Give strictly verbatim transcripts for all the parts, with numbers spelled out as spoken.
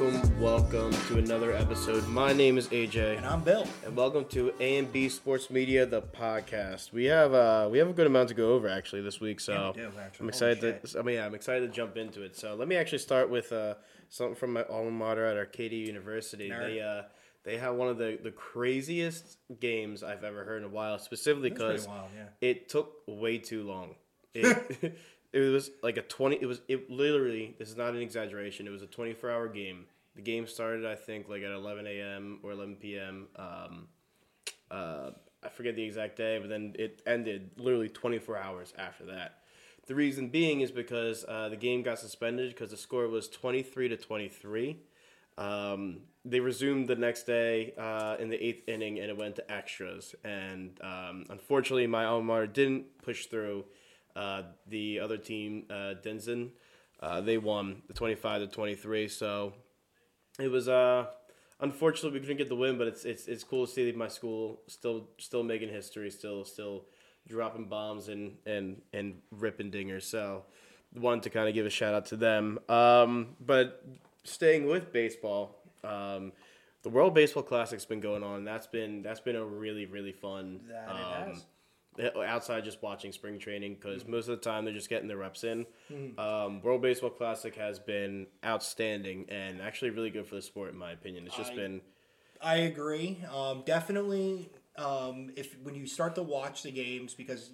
Welcome, welcome to another episode. My name is A J. And I'm Bill. And welcome to A and B Sports Media, the podcast. We have uh, we have a good amount to go over, actually, this week. So yeah, we do, actually. I'm excited to, I mean, yeah, I'm excited to jump into it. So let me actually start with uh, something from my alma mater at Arcadia University. Nerd. They uh, they had one of the, the craziest games I've ever heard in a while, specifically because yeah. it took way too long. It, It was like a twenty. It was it literally. This is not an exaggeration. It was a twenty-four hour game. The game started, I think, like at eleven a.m. or eleven p.m. Um, uh, I forget the exact day, but then it ended literally twenty-four hours after that. The reason being is because uh, the game got suspended because the score was twenty-three to twenty-three. Um, they resumed the next day uh, in the eighth inning, and it went to extras. And um, unfortunately, my alma mater didn't push through. Uh, the other team, uh, Denson, uh, they won the twenty-five to twenty-three. So it was uh, unfortunately we couldn't get the win, but it's it's it's cool to see my school still still making history, still still dropping bombs and and and ripping dingers. So wanted to kind of give a shout out to them. Um, but staying with baseball, um, the World Baseball Classic's been going on. That's been that's been a really really fun. That it um, has. Outside just watching spring training because mm-hmm. most of the time they're just getting their reps in. Mm-hmm. Um, World Baseball Classic has been outstanding and actually really good for the sport in my opinion. It's just I, been... I agree. Um, definitely um, if when you start to watch the games because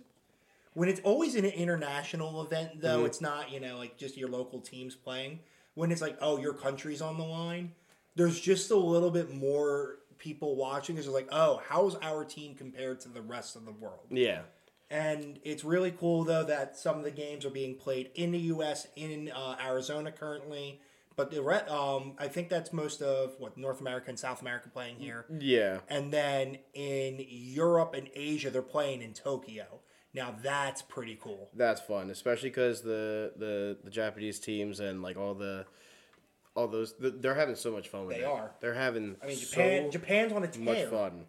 when it's always an international event though, mm-hmm. it's not, you know, like just your local teams playing. When it's like, oh, your country's on the line, there's just a little bit more... people watching is just like, oh, how's our team compared to the rest of the world? Yeah. And it's really cool, though, that some of the games are being played in the U S, in uh, Arizona currently. But the re- um, I think that's most of, what, North America and South America playing here. Yeah. And then in Europe and Asia, they're playing in Tokyo. Now, that's pretty cool. That's fun, especially because the, the, the Japanese teams and, like, all the... All those they're having so much fun with it. They are. They're having. I mean, Japan. So Japan's on a tear. Much fun.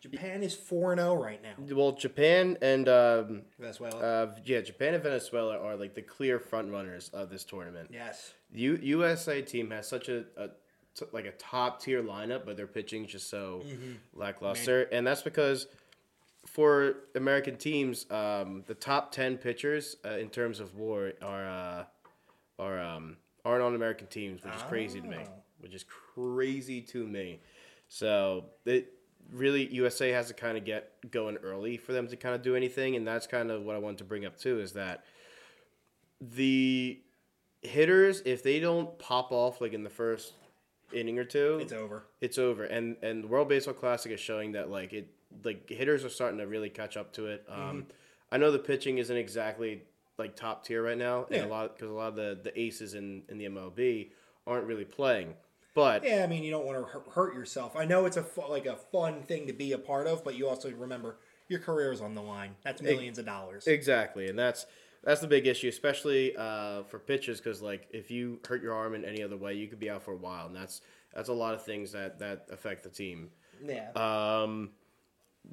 Japan is four and zero right now. Well, Japan and um, Venezuela. Uh, yeah, Japan and Venezuela are like the clear front runners of this tournament. Yes. U- USA team has such a, a t- like a top tier lineup, but their pitching just so mm-hmm. lackluster, Man. and that's because for American teams, um, the top ten pitchers uh, in terms of WAR are uh, are. Um, aren't on American teams, which is crazy to me. Which is crazy to me. So, it really, U S A has to kind of get going early for them to kind of do anything, and that's kind of what I wanted to bring up, too, is that the hitters, if they don't pop off, like, in the first inning or two... It's over. It's over. And and the World Baseball Classic is showing that, like, it like hitters are starting to really catch up to it. Um, mm-hmm. I know the pitching isn't exactly... like top tier right now, and yeah. a lot because a lot of the, the aces in, in the M L B aren't really playing. But yeah, I mean you don't want to hurt yourself. I know it's a fu- like a fun thing to be a part of, but you also remember your career is on the line. That's millions it, of dollars. Exactly, and that's that's the big issue, especially uh, for pitchers, because like if you hurt your arm in any other way, you could be out for a while, and that's that's a lot of things that, that affect the team. Yeah. Um,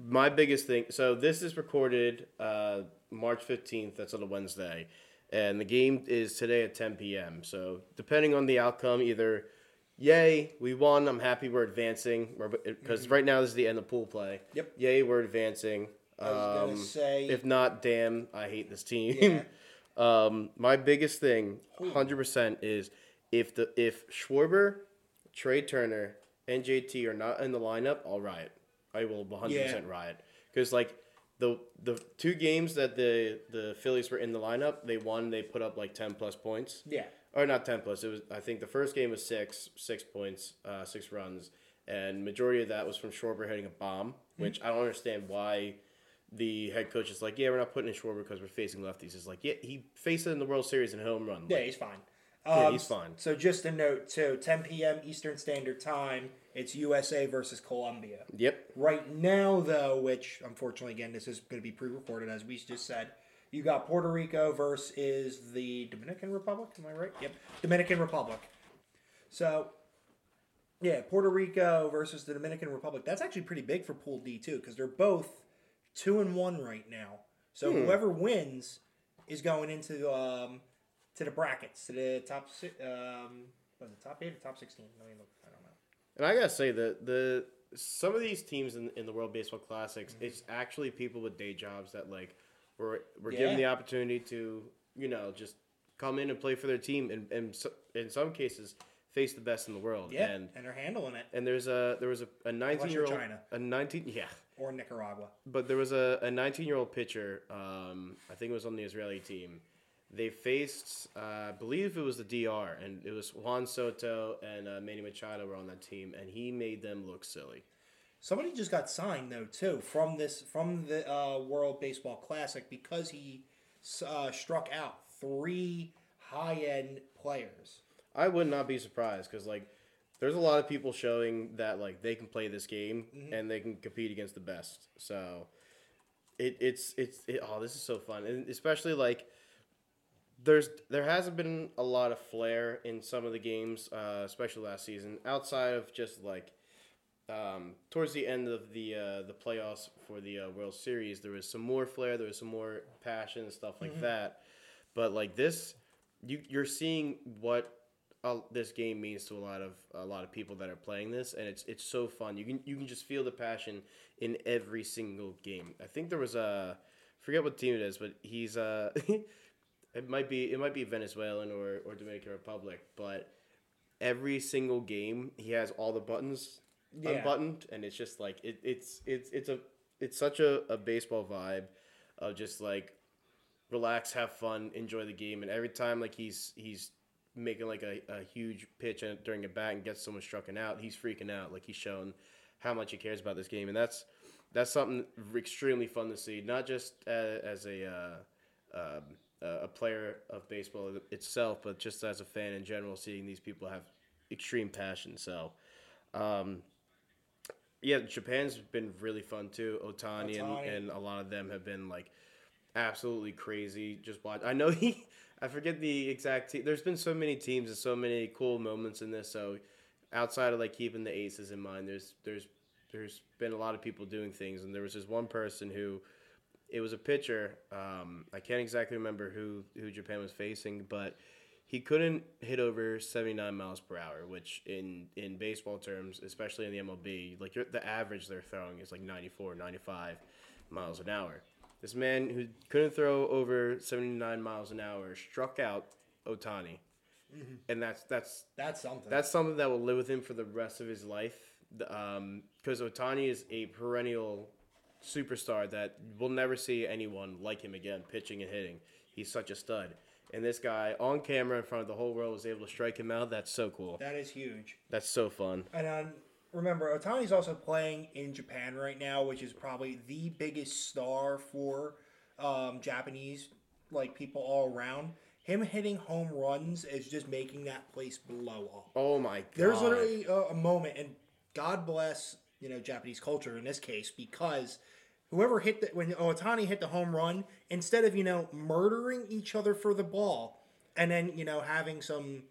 my biggest thing. So this is recorded. Uh, March fifteenth, that's on a Wednesday, and the game is today at ten p.m. So depending on the outcome, either, yay, we won, I'm happy we're advancing, because mm-hmm. right now this is the end of pool play. Yep. Yay, we're advancing. I was um, going to say... If not, damn, I hate this team. Yeah. um, my biggest thing, one hundred percent, is if the if Schwarber, Trey Turner, and J T are not in the lineup, I'll riot. I will one hundred percent yeah. riot. Because, like, The the two games that the, the Phillies were in the lineup, they won. They put up like ten plus points. Yeah, or not ten plus. It was I think the first game was six six points, uh, six runs, and majority of that was from Schwarber hitting a bomb, which mm-hmm. I don't understand why the head coach is like, yeah, we're not putting in Schwarber because we're facing lefties. It's like, yeah, he faced it in the World Series in a home run. Yeah, like, he's fine. Um, yeah, he's fine. So just a note too: ten p.m. Eastern Standard Time. It's U S A versus Colombia. Yep. Right now, though, which, unfortunately, again, this is going to be pre-recorded, as we just said, you got Puerto Rico versus the Dominican Republic. Am I right? Yep. Dominican Republic. So, yeah, Puerto Rico versus the Dominican Republic. That's actually pretty big for Pool D, too, because they're both two and one right now. So hmm. whoever wins is going into um, to the brackets, to the top six. Um, was it top eight or top sixteen? I mean, I don't know. And I gotta say that the some of these teams in in the World Baseball Classics, mm-hmm. it's actually people with day jobs that like were were yeah. given the opportunity to, you know, just come in and play for their team, and and so, in some cases face the best in the world. Yeah, and, and they're handling it. And there's a there was a, a nineteen year old China. a nineteen yeah or Nicaragua. But there was a a nineteen year old pitcher. Um, I think it was on the Israeli team. They faced, uh, I believe it was the D R, and it was Juan Soto and uh, Manny Machado were on that team, and he made them look silly. Somebody just got signed though too from this from the uh, World Baseball Classic because he uh, struck out three high end players. I would not be surprised because like there's a lot of people showing that like they can play this game mm-hmm. and they can compete against the best. So it it's it's it, oh this is so fun, and especially like. There's there hasn't been a lot of flair in some of the games, uh, especially last season. Outside of just like um, towards the end of the uh, the playoffs for the uh, World Series, there was some more flair, there was some more passion and stuff like mm-hmm. that. But like this, you you're seeing what uh, this game means to a lot of a lot of people that are playing this, and it's it's so fun. You can you can just feel the passion in every single game. I think there was a I forget what team it is, but he's uh. It might be it might be Venezuelan or, or Dominican Republic, but every single game he has all the buttons yeah. unbuttoned, and it's just like it, it's it's it's a it's such a, a baseball vibe of just like relax, have fun, enjoy the game, and every time like he's he's making like a, a huge pitch during a bat and gets someone struck out, he's freaking out like he's shown how much he cares about this game, and that's that's something extremely fun to see, not just as, as a uh, um, a player of baseball itself, but just as a fan in general, seeing these people have extreme passion. So, um, yeah, Japan's been really fun too. Otani, Otani. And, and a lot of them have been like absolutely crazy. Just watch. I know he, I forget the exact team. There's been so many teams and so many cool moments in this. So, outside of like keeping the aces in mind, there's there's there's been a lot of people doing things, and there was this one person who. It was a pitcher. Um, I can't exactly remember who, who Japan was facing, but he couldn't hit over seventy-nine miles per hour, which in, in baseball terms, especially in the M L B, like you're, the average they're throwing is like ninety-four, ninety-five miles an hour. This man who couldn't throw over seventy-nine miles an hour struck out Otani, mm-hmm. and that's that's that's something. That's something that will live with him for the rest of his life, because um, Otani is a perennial. Superstar that we'll never see anyone like him again pitching and hitting. He's such a stud. And this guy on camera in front of the whole world was able to strike him out. That's so cool. That is huge. That's so fun. And um, remember, Otani's also playing in Japan right now, which is probably the biggest star for um, Japanese like people all around. Him hitting home runs is just making that place blow up. Oh my God. There's literally a, a moment, and God bless you know, Japanese culture in this case, because whoever hit the, when Otani hit the home run, instead of, you know, murdering each other for the ball and then, you know, having some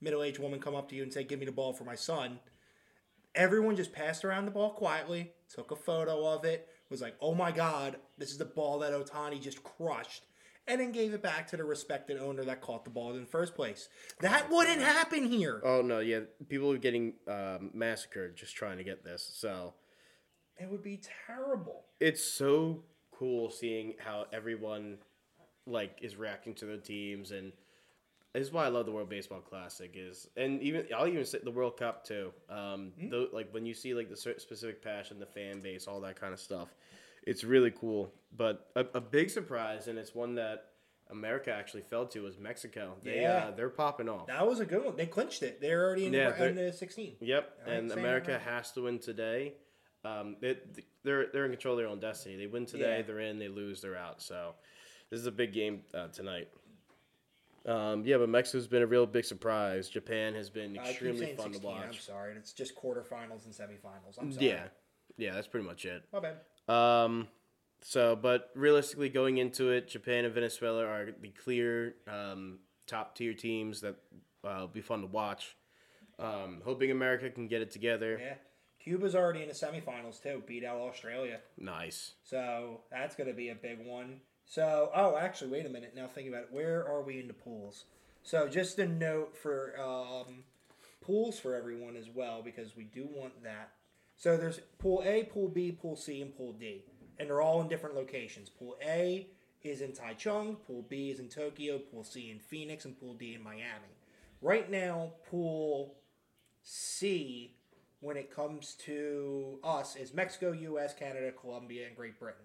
middle-aged woman come up to you and say, give me the ball for my son, everyone just passed around the ball quietly, took a photo of it, was like, oh my God, this is the ball that Otani just crushed, and then gave it back to the respected owner that caught the ball in the first place. That oh, wouldn't God. happen here. Oh, no, yeah. People are getting um, massacred just trying to get this, so. It would be terrible. It's so cool seeing how everyone, like, is reacting to their teams, and this is why I love the World Baseball Classic, is, and even, I'll even say the World Cup, too. Um, mm-hmm. the, like, when you see, like, the specific passion, the fan base, all that kind of stuff. It's really cool, but a, a big surprise, and it's one that America actually fell to, was Mexico. They, yeah. Uh, they're popping off. That was a good one. They clinched it. They're already in, yeah, the, they're, in the sixteen. Yep, and America right. has to win today. Um, they, they're they're in control of their own destiny. They win today, yeah. they're in. They lose, they're out. So this is a big game uh, tonight. Um, yeah, but Mexico's been a real big surprise. Japan has been extremely fun sixteen, to watch. I'm sorry. It's just quarterfinals and semifinals. I'm sorry. Yeah, yeah that's pretty much it. My bad. Um, so, but realistically going into it, Japan and Venezuela are the clear, um, top tier teams that, uh, will be fun to watch. Um, hoping America can get it together. Yeah. Cuba's already in the semifinals too, beat out Australia. Nice. So that's going to be a big one. So, oh, actually, wait a minute. Now thinking about it, where are we in the pools? So just a note for, um, pools for everyone as well, because we do want that. So there's Pool A, Pool B, Pool C, and Pool D. And they're all in different locations. Pool A is in Taichung, Pool B is in Tokyo, Pool C in Phoenix, and Pool D in Miami. Right now, Pool C, when it comes to us, is Mexico, U S, Canada, Colombia, and Great Britain.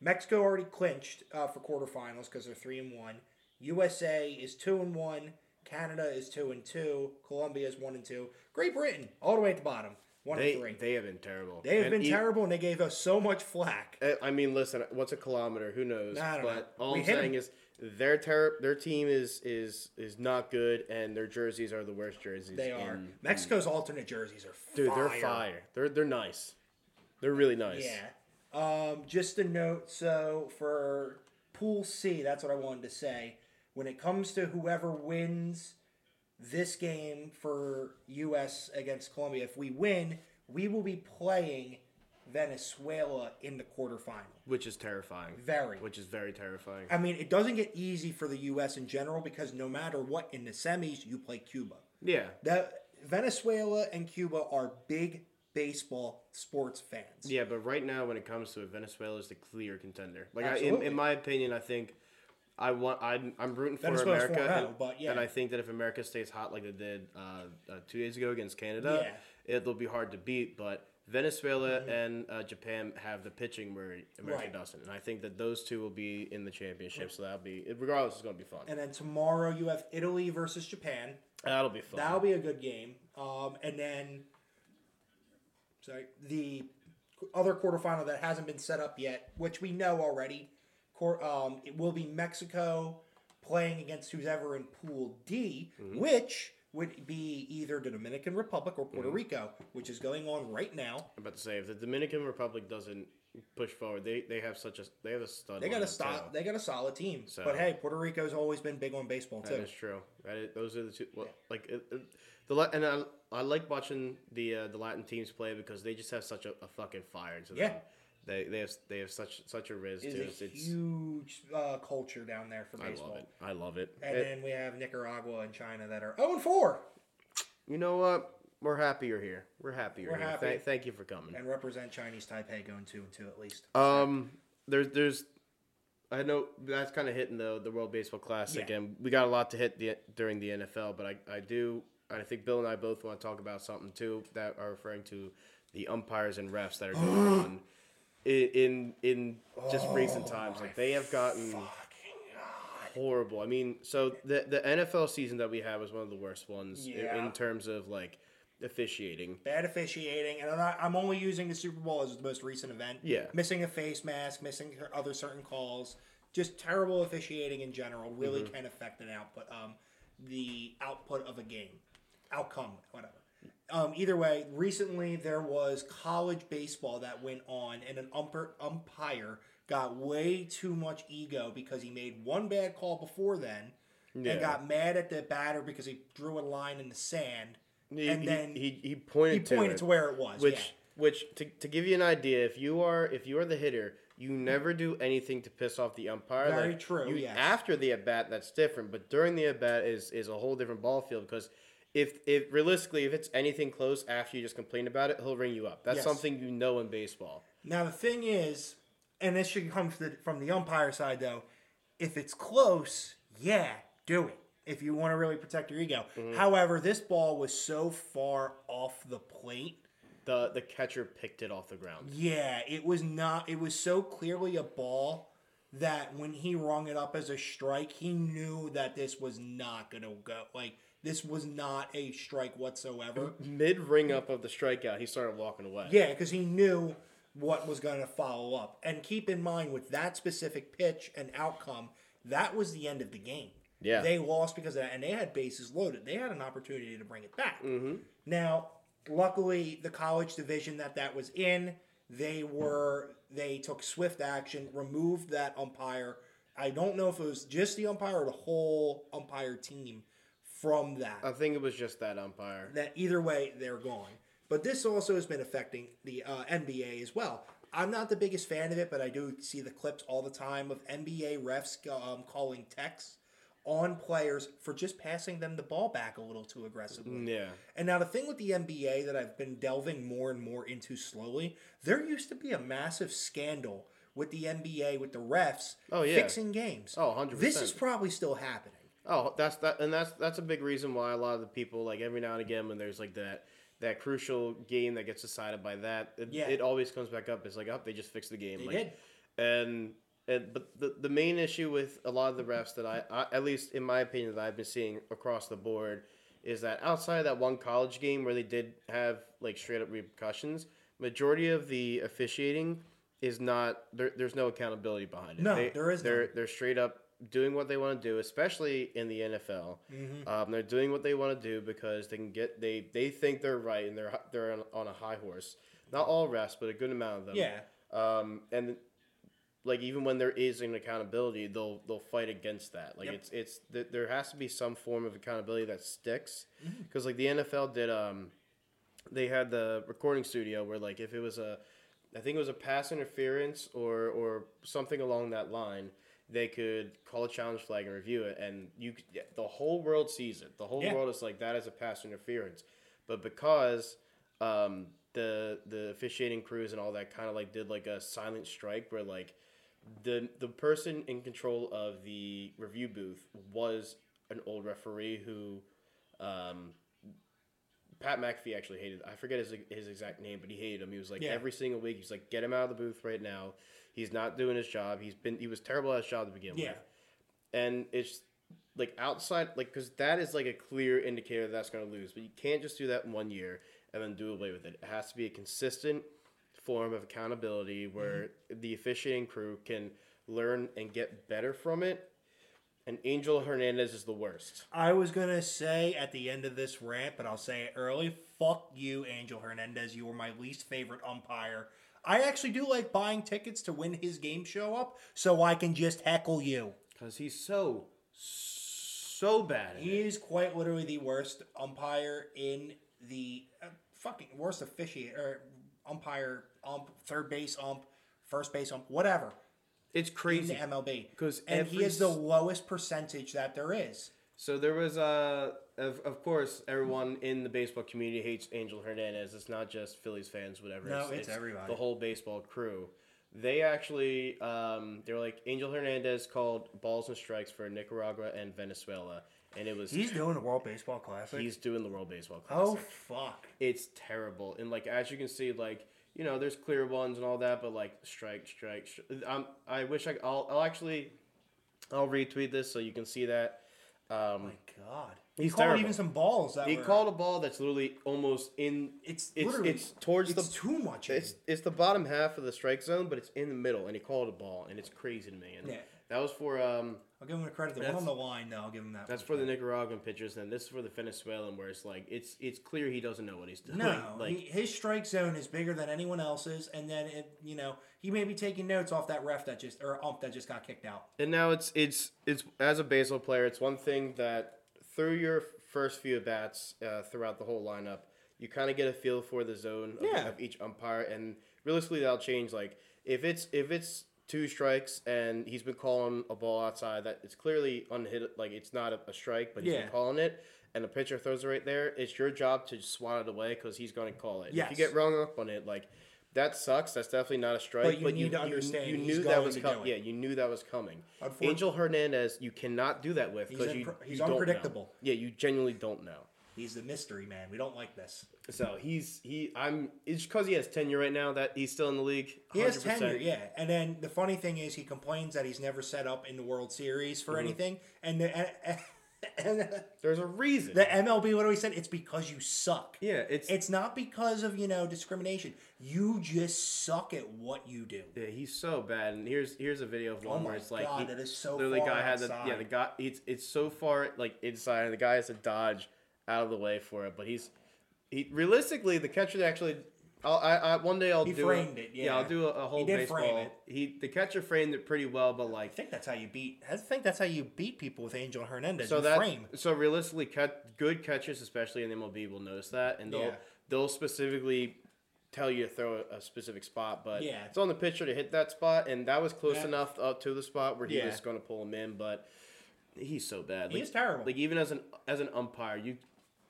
Mexico already clinched uh, for quarterfinals because they're three and one. U S A is two and one. Canada is two and two. Colombia is one and two. Great Britain, all the way at the bottom. One they, and three. They have been terrible. They have and been e- terrible, and they gave us so much flack. I mean, listen, what's a kilometer? Who knows? I don't but know. all we I'm saying him. is their ter- their team is, is is not good, and their jerseys are the worst jerseys. They are. In, Mexico's in... alternate jerseys are fire. Dude, they're fire. They're they're nice. They're really nice. Yeah. Um, just a note, so for Pool C, that's what I wanted to say. When it comes to whoever wins this game for U S against Colombia, if we win, we will be playing Venezuela in the quarterfinal. Which is terrifying. Very. Which is very terrifying. I mean, it doesn't get easy for the U S in general, because no matter what, in the semis, you play Cuba. Yeah. That Venezuela and Cuba are big baseball sports fans. Yeah, but right now when it comes to it, Venezuela is the clear contender. Like I, in, in my opinion, I think... I want. I'm, I'm rooting for Venezuela's America, four oh, and, but yeah. and I think that if America stays hot like they did uh, uh, two days ago against Canada, yeah. it'll be hard to beat. But Venezuela mm-hmm. and uh, Japan have the pitching where America right. doesn't, and I think that those two will be in the championship. Right. So that'll be, regardless, it's going to be fun. And then tomorrow you have Italy versus Japan. That'll be fun. That'll be a good game. Um, and then, sorry, the other quarterfinal that hasn't been set up yet, which we know already. Um, it will be Mexico playing against whoever in Pool D, mm-hmm. which would be either the Dominican Republic or Puerto mm-hmm. Rico, which is going on right now. I'm about to say, if the Dominican Republic doesn't push forward, they, they have such a they have a stud. They got a stop. They got a solid team. So, but hey, Puerto Rico's always been big on baseball too. That is true. That is, those are the two. Well, yeah. Like it, it, the and I, I like watching the uh, the Latin teams play, because they just have such a, a fucking fire to them. Yeah. They they have they have such such a riz it's too. It's a huge uh, culture down there for baseball. I love it. I love it. And it, then we have Nicaragua and China that are oh and four. You know what? We're happier here. We're happier We're here. Happy. Th- thank you for coming. And represent Chinese Taipei going two and two at least. Um, there's there's, I know that's kind of hitting the the World Baseball Classic, yeah. and we got a lot to hit the, during the N F L. But I I do I think Bill and I both want to talk about something too that are referring to the umpires and refs that are going on. In in just oh, recent times, like they have gotten horrible. I mean, so the the N F L season that we had was one of the worst ones yeah. in, in terms of like officiating, bad officiating, and I'm, not, I'm only using the Super Bowl as the most recent event. Yeah, missing a face mask, missing other certain calls, just terrible officiating in general really mm-hmm. can affect an output, um, the output of a game, outcome, whatever. Um, either way, recently there was college baseball that went on, and an umper, umpire got way too much ego because he made one bad call before then yeah. and got mad at the batter because he drew a line in the sand. He, and then he, he, he pointed, he pointed, to, pointed it, to where it was. Which, yeah. which to, to give you an idea, if you are if you are the hitter, you never do anything to piss off the umpire. Very like, true, you, yes. After the at-bat, that's different, but during the at-bat is, is a whole different ball field because... If if realistically, if it's anything close after you just complain about it, he'll ring you up. That's yes. something you know in baseball. Now, the thing is, and this should come from the, from the umpire side, though, if it's close, yeah, do it. If you want to really protect your ego. Mm-hmm. However, this ball was so far off the plate. The the catcher picked it off the ground. Yeah, it was not. It was so clearly a ball that when he rung it up as a strike, he knew that this was not going to go. Like... This was not a strike whatsoever. Mid ring up of the strikeout, he started walking away. Yeah, because he knew what was going to follow up. And keep in mind, with that specific pitch and outcome, that was the end of the game. Yeah. They lost because of that, and they had bases loaded. They had an opportunity to bring it back. Mm-hmm. Now, luckily, the college division that that was in, they were they took swift action, removed that umpire. I don't know if it was just the umpire or the whole umpire team. From that. I think it was just that umpire. That either way, they're gone. But this also has been affecting the uh, N B A as well. I'm not the biggest fan of it, but I do see the clips all the time of N B A refs um, calling techs on players for just passing them the ball back a little too aggressively. Yeah. And now the thing with the N B A that I've been delving more and more into slowly, there used to be a massive scandal with the N B A with the refs oh, yeah. fixing games. Oh, one hundred percent. This is probably still happening. Oh, that's that and that's that's a big reason why a lot of the people, like, every now and again when there's like that that crucial game that gets decided by that, it, yeah. it always comes back up. It's like, oh, they just fixed the game. They like, did. And And, but the, the main issue with a lot of the refs that I, I, at least in my opinion, that I've been seeing across the board is that outside of that one college game where they did have like straight up repercussions, majority of the officiating is not, there, there's no accountability behind it. No, they, there is they're, they're straight up doing what they want to do, especially in the N F L. Mm-hmm. Um, they're doing what they want to do because they can get, they, they think they're right and they're, they're on a high horse. Not all refs, but a good amount of them. Yeah. Um, and Like even when there is an accountability, they'll they'll fight against that. Like yep. it's it's th- there has to be some form of accountability that sticks, because like the N F L did, um, they had the recording studio where like if it was a, I think it was a pass interference or or something along that line, they could call a challenge flag and review it, and you the whole world sees it. The whole yeah. world is like, that is a pass interference, but because um the the officiating crews and all that kind of like did like a silent strike where like. The the person in control of the review booth was an old referee who, um, Pat McAfee actually hated. I forget his his exact name, but he hated him. He was like yeah. every single week. He's like, get him out of the booth right now. He's not doing his job. He's been he was terrible at his job to begin yeah. with. And it's like outside, like because that is like a clear indicator that that's going to lose. But you can't just do that in one year and then do away with it. It has to be a consistent form of accountability where mm-hmm. the officiating crew can learn and get better from it. And Angel Hernandez is the worst. I was going to say at the end of this rant, but I'll say it early, fuck you, Angel Hernandez. You were my least favorite umpire. I actually do like buying tickets to when his games show up so I can just heckle you. Because he's so, so bad at he it. He is quite literally the worst umpire in the uh, fucking worst officiator. Umpire, ump, third base ump, first base ump, whatever. It's crazy. In the M L B. Because and he is the lowest percentage that there is. So there was, uh, of, of course, everyone in the baseball community hates Angel Hernandez. It's not just Phillies fans, whatever. No, it's, it's everybody. The whole baseball crew. They actually, um, they were like, Angel Hernandez called balls and strikes for Nicaragua and Venezuela. And it was He's doing the World Baseball Classic. He's doing the World Baseball Classic. Oh fuck. It's terrible. And like as you can see, like, you know, there's clear ones and all that, but like strike, strike, strike. Um I wish I I'll I'll actually I'll retweet this so you can see that. Um oh my god. He called terrible. Even some balls that He were... called a ball that's literally almost in it's it's, literally, it's towards it's the It's too much. It's it's the bottom half of the strike zone, but it's in the middle and he called a ball and it's crazy to me. And yeah. that was for um I'll give him the credit. The one on the line, though, I'll give him that. That's for the Nicaraguan pitchers, and this is for the Venezuelan, where it's like it's it's clear he doesn't know what he's doing. No, like, he, his strike zone is bigger than anyone else's, and then it, you know, he may be taking notes off that ref that just or ump that just got kicked out. And now it's it's it's as a baseball player, it's one thing that through your first few at bats uh, throughout the whole lineup, you kind of get a feel for the zone of, yeah. of each umpire, and realistically that'll change. Like if it's if it's. Two strikes, and he's been calling a ball outside that it's clearly unhit, like it's not a, a strike, but he's yeah. been calling it, and the pitcher throws it right there. It's your job to swat it away because he's going to call it. Yes. If you get wrong up on it, like that sucks. That's definitely not a strike. But you but need you, to understand you, you knew that was coming. Yeah, you knew that was coming. Angel Hernandez, you cannot do that with because you he's you unpredictable. Don't know. Yeah, you genuinely don't know. He's the mystery man. We don't like this. So he's he. I'm. It's because he has tenure right now that he's still in the league. one hundred percent. He has tenure, yeah. And then the funny thing is, he complains that he's never set up in the World Series for mm-hmm. anything. And, the, and, and there's a reason. The M L B literally said it's because you suck. Yeah, it's it's not because of you know discrimination. You just suck at what you do. Yeah, he's so bad. And here's here's a video of one oh where it's like, God, he, that is so far guy had the, yeah, the guy. It's it's so far like inside, and the guy has to dodge out of the way for it, but he's he realistically the catcher actually. I'll, I I one day I'll he do framed it. it yeah. yeah, I'll do a, a whole he did baseball. Frame it. He the catcher framed it pretty well, but like I think that's how you beat. I think that's how you beat people with Angel Hernandez. So that frame. So realistically, cut, good catchers, especially in the M L B, will notice that, and they'll yeah. they'll specifically tell you to throw a, a specific spot. But yeah. it's on the pitcher to hit that spot, and that was close yeah. enough up to the spot where he yeah. was going to pull him in, but. he's so bad. Like, he is terrible. Like, even as an as an umpire, you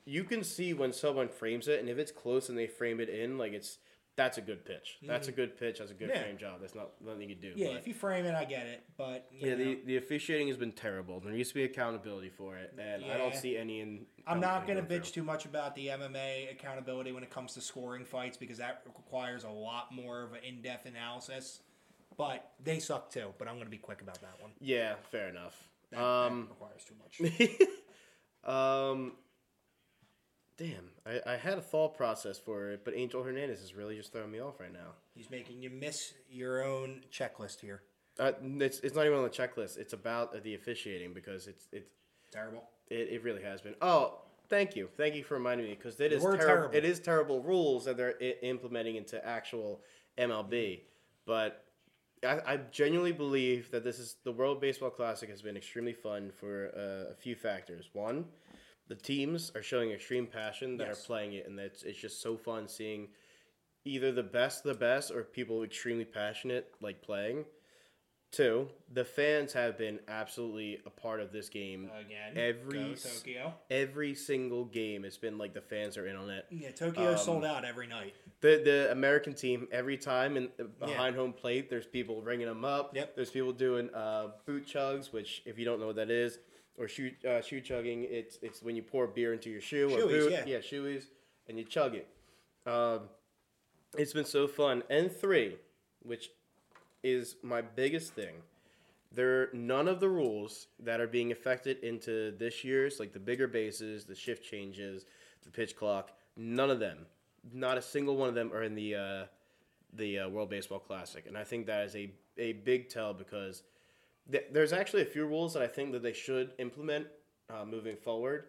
you can see when someone frames it, and if it's close and they frame it in, like, it's that's a good pitch. That's a good pitch. That's a good yeah. frame job. That's not nothing you can do. Yeah, but if you frame it, I get it. But you yeah, know. the the officiating has been terrible. There needs to be accountability for it, and yeah. I don't see any. In I'm not going to bitch through. too much about the M M A accountability when it comes to scoring fights, because that requires a lot more of an in-depth analysis. But they suck too. But I'm going to be quick about that one. Yeah, fair enough. That, um, that requires too much. um. Damn, I, I had a thought process for it, but Angel Hernandez is really just throwing me off right now. He's making you miss your own checklist here. Uh, it's it's not even on the checklist. It's about the officiating, because it's it's terrible. It it really has been. Oh, thank you, thank you for reminding me, because it is ter- terrible. It is terrible rules that they're I- implementing into actual M L B. Mm-hmm. But I, I genuinely believe that this is the World Baseball Classic has been extremely fun for uh, a few factors. One, the teams are showing extreme passion that yes. are playing it, and that's it's just so fun seeing either the best of the best or people extremely passionate like playing. Two, the fans have been absolutely a part of this game. Again, every go Tokyo. Every single game, it's been like the fans are in on it. Yeah, Tokyo um, sold out every night. The the American team, every time and behind yeah. home plate, there's people ringing them up. Yep. There's people doing uh, boot chugs, which if you don't know what that is. Or shoe, uh, shoe chugging, it's it's when you pour beer into your shoe. Shoeies, or boot. yeah. Yeah, shoeies, and you chug it. Um, it's been so fun. And three, which is my biggest thing, there are none of the rules that are being affected into this year's, like the bigger bases, the shift changes, the pitch clock, none of them, not a single one of them are in the, uh, the uh, World Baseball Classic. And I think that is a, a big tell, because there's actually a few rules that I think that they should implement uh, moving forward.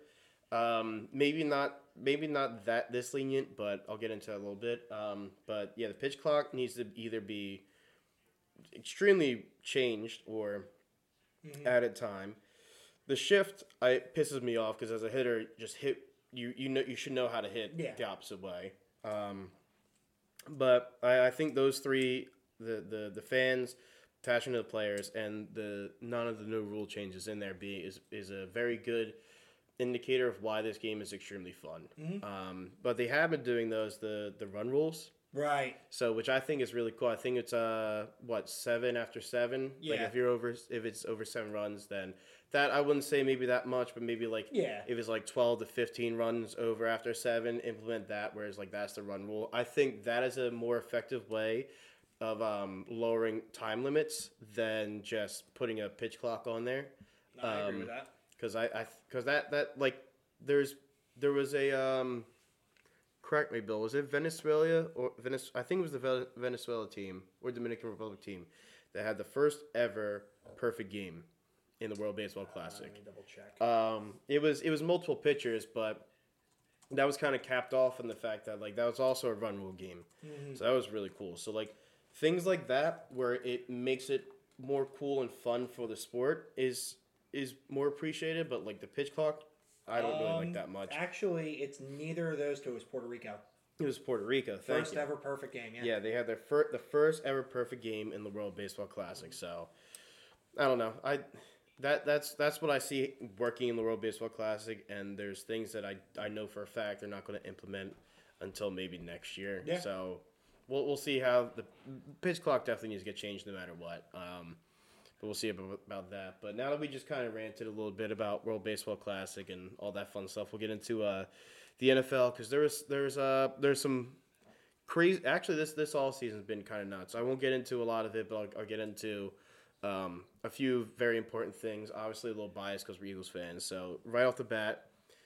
Um, maybe not, maybe not that this lenient, but I'll get into that a little bit. Um, but yeah, the pitch clock needs to either be extremely changed or mm-hmm. added time. The shift, I it pisses me off, because as a hitter, just hit you. You know you should know how to hit yeah. the opposite way. Um, but I, I think those three, the the the fans. Attaching to the players and the none of the new rule changes in there be is, is a very good indicator of why this game is extremely fun. Mm-hmm. Um, but they have been doing those the the run rules, right? So which I think is really cool. I think it's uh what seven after seven. Yeah. Like if you're over if it's over seven runs, then that I wouldn't say maybe that much, but maybe like yeah. if it's like twelve to fifteen runs over after seven, implement that. Whereas like that's the run rule. I think that is a more effective way of um, lowering time limits than just putting a pitch clock on there. No, um, I agree with that. Because I, I, cause that, that, like, there's, there was a, um, correct me, Bill, was it Venezuela or Venice? I think it was the Venezuela team or Dominican Republic team that had the first ever perfect game in the World Baseball Classic. Uh, let me double check. Um, it was, it was multiple pitchers, but that was kind of capped off in the fact that, like, that was also a run rule game. Mm-hmm. So that was really cool. So, like, things like that, where it makes it more cool and fun for the sport, is is more appreciated. But like the pitch clock, I don't um, really like that much. Actually, it's neither of those two. It was Puerto Rico. It was Puerto Rico. Thank first you. ever perfect game. Yeah. Yeah, they had their fir- the first ever perfect game in the World Baseball Classic. So I don't know. I that that's that's what I see working in the World Baseball Classic. And there's things that I I know for a fact they're not going to implement until maybe next year. Yeah. So. We'll we'll see how the pitch clock definitely needs to get changed no matter what. Um, but we'll see about that. But now that we just kind of ranted a little bit about World Baseball Classic and all that fun stuff, we'll get into uh, the N F L, because there was there's uh there's some crazy. Actually, this this all season's been kind of nuts. I won't get into a lot of it, but I'll, I'll get into um, a few very important things. Obviously, a little biased because we're Eagles fans. So right off the bat,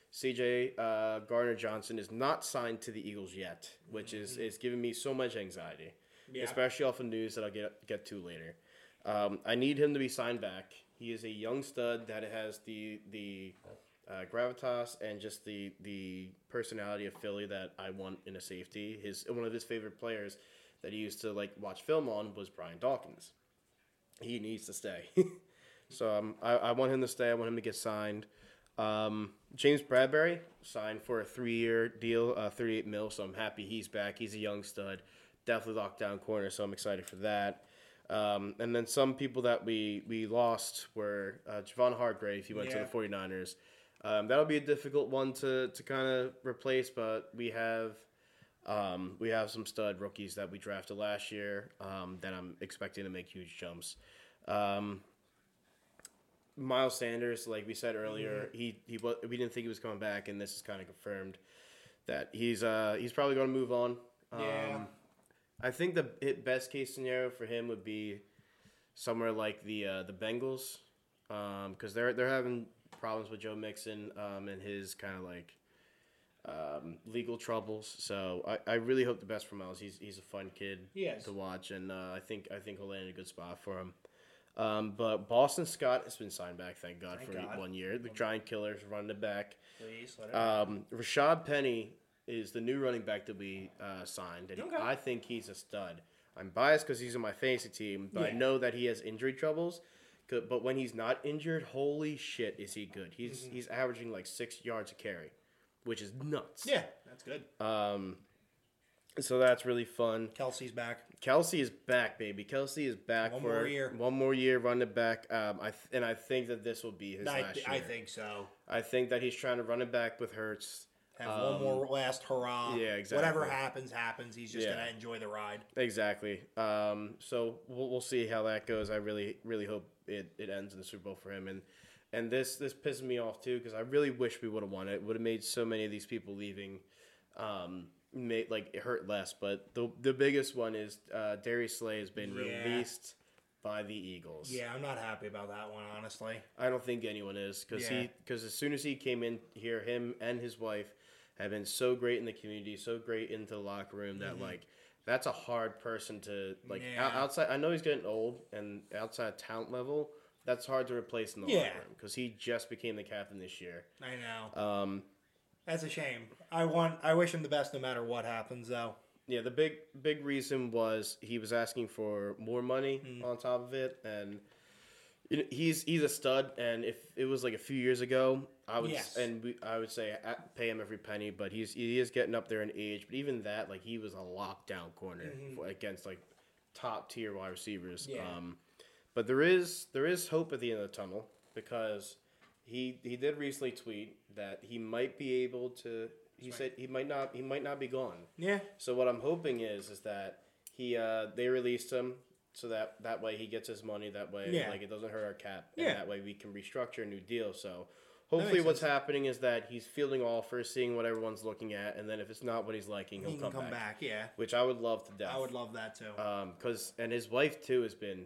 C J uh, Gardner-Johnson is not signed to the Eagles yet, which is, mm-hmm. is giving me so much anxiety, yeah. especially off the news that I'll get get to later. Um, I need him to be signed back. He is a young stud that has the the uh, gravitas and just the the personality of Philly that I want in a safety. His one of his favorite players that he used to like watch film on was Brian Dawkins. He needs to stay, so um, I I want him to stay. I want him to get signed. Um, James Bradberry signed for a three-year deal, uh, thirty-eight mil, so I'm happy he's back. He's a young stud, definitely locked down corner, so I'm excited for that. Um, and then some people that we, we lost were uh, Javon Hargrave. He went yeah. to the 49ers. Um, that'll be a difficult one to, to kind of replace, but we have um, we have some stud rookies that we drafted last year um, that I'm expecting to make huge jumps. Um, Miles Sanders, like we said earlier, mm-hmm. he he we didn't think he was coming back, and this is kind of confirmed that he's uh he's probably going to move on. Um, yeah. I think the best case scenario for him would be somewhere like the uh, the Bengals, because um, they're they're having problems with Joe Mixon um, and his kind of like um, legal troubles. So I, I really hope the best for Miles. He's he's a fun kid yes. to watch, and uh, I think I think he'll land in a good spot for him. Um, but Boston Scott has been signed back, thank God, thank for God. one year. The Giant Killers running it back. Please, let it um, Rashad Penny is the new running back that we uh, signed, and okay. I think he's a stud. I'm biased because he's on my fantasy team, but yeah. I know that he has injury troubles. But when he's not injured, holy shit, is he good. He's mm-hmm. he's averaging like six yards a carry, which is nuts. Yeah, that's good. Um, So that's really fun. Kelsey's back. Kelsey is back, baby. Kelsey is back one for more year. One more year, run it back. Um, I th- and I think that this will be his I last th- year. I think so. I think that he's trying to run it back with Hurts. Have um, one more last hurrah. Yeah, exactly. Whatever happens, happens. He's just yeah. gonna enjoy the ride. Exactly. Um, so we'll we'll see how that goes. I really really hope it, it ends in the Super Bowl for him. And and this this pisses me off too because I really wish we would have won it. It would have made so many of these people leaving. Um, Made, like it hurt less, but the the biggest one is uh, Darius Slay has been yeah. released by the Eagles. Yeah, I'm not happy about that one, honestly. I don't think anyone is because yeah. he because as soon as he came in here, him and his wife have been so great in the community, so great into the locker room that mm-hmm. like that's a hard person to like yeah. outside. I know he's getting old and outside talent level, that's hard to replace in the yeah. locker room because he just became the captain this year. I know. Um. That's a shame. I want. I wish him the best no matter what happens, though. Yeah, the big big reason was he was asking for more money mm-hmm. on top of it, and he's he's a stud. And if it was like a few years ago, I would yes. and we, I would say pay him every penny. But he's he is getting up there in age. But even that, like he was a lockdown corner mm-hmm. against like top tier wide receivers. Yeah. Um, but there is there is hope at the end of the tunnel because. He he did recently tweet that he might be able to. He That's said right. he might not he might not be gone. Yeah. So what I'm hoping is is that he uh, they released him so that, that way he gets his money that way yeah. like it doesn't hurt our cap yeah. and that way we can restructure a new deal. So hopefully what's sense. happening is that he's fielding offers, seeing what everyone's looking at, and then if it's not what he's liking, he'll he come, come back. back. Yeah. Which I would love to death. I would love that too. Um, cause and his wife too has been.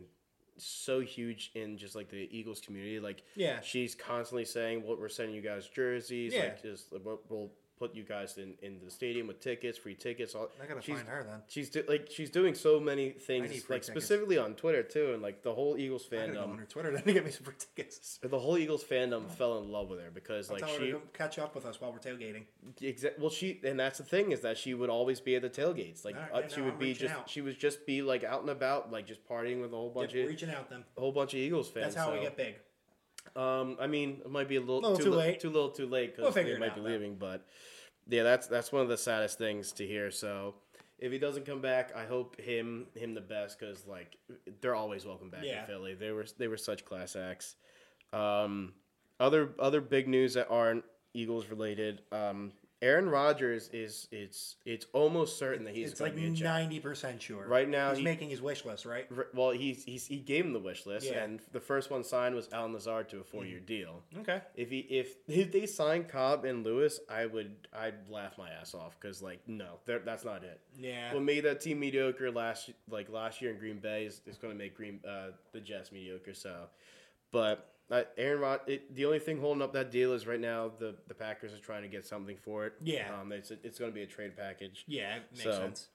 So huge in just like the Eagles community, like yeah, she's constantly saying, "Well, we're sending you guys jerseys, yeah. like just we'll put you guys in, in the stadium with tickets, free tickets." All I gotta she's, find her then. She's do, like she's doing so many things, like tickets. specifically on Twitter too, and like the whole Eagles fandom. I go on her Twitter then to get me some free tickets. The whole Eagles fandom oh. fell in love with her because I'll like tell she her to catch up with us while we're tailgating. Exactly. Well, she and that's the thing is that she would always be at the tailgates, like right, uh, she no, would I'm be just out. she would just be like out and about, like just partying with a whole bunch yep, of reaching out them, a whole bunch of Eagles fans. That's how so. we get big. Um, I mean, it might be a little, a little too, too late, li- too little, too late because we'll they might out, be leaving. Though. But yeah, that's that's one of the saddest things to hear. So if he doesn't come back, I hope him him the best because like they're always welcome back yeah. in Philly. They were they were such class acts. Um, other other big news that aren't Eagles related. Um, Aaron Rodgers is it's it's almost certain that he's it's like ninety percent sure right now. He's he, making his wish list, right? Well, he's, he's he gave him the wish list, yeah. and the first one signed was Allen Lazard to a four year mm. deal. Okay, if he if, if they sign Cobb and Lewis, I would I'd laugh my ass off because like no, that's not it. Yeah, what made that team mediocre last like last year in Green Bay is, is going to make Green uh, the Jets mediocre. So, but. Uh, Aaron Rod. It, the only thing holding up that deal is right now the, the Packers are trying to get something for it. Yeah, um, it's it's going to be a trade package. Yeah, it makes so, sense.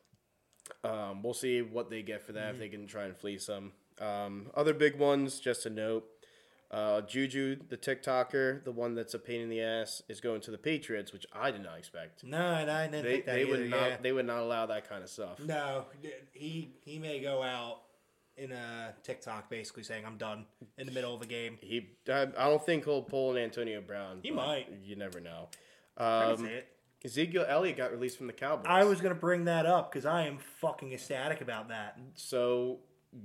Um, we'll see what they get for that mm-hmm. if they can try and fleece them. Um, other big ones, just a note: uh, Juju, the TikToker, the one that's a pain in the ass, is going to the Patriots, which I did not expect. No, and I didn't they, think that they either, would not. Yeah. They would not allow that kind of stuff. No, he he may go out. In a TikTok, basically saying I'm done in the middle of the game. He, I, I don't think he'll pull an Antonio Brown. He might. You never know. Um, Ezekiel Elliott got released from the Cowboys. I was gonna bring that up because I am fucking ecstatic about that. So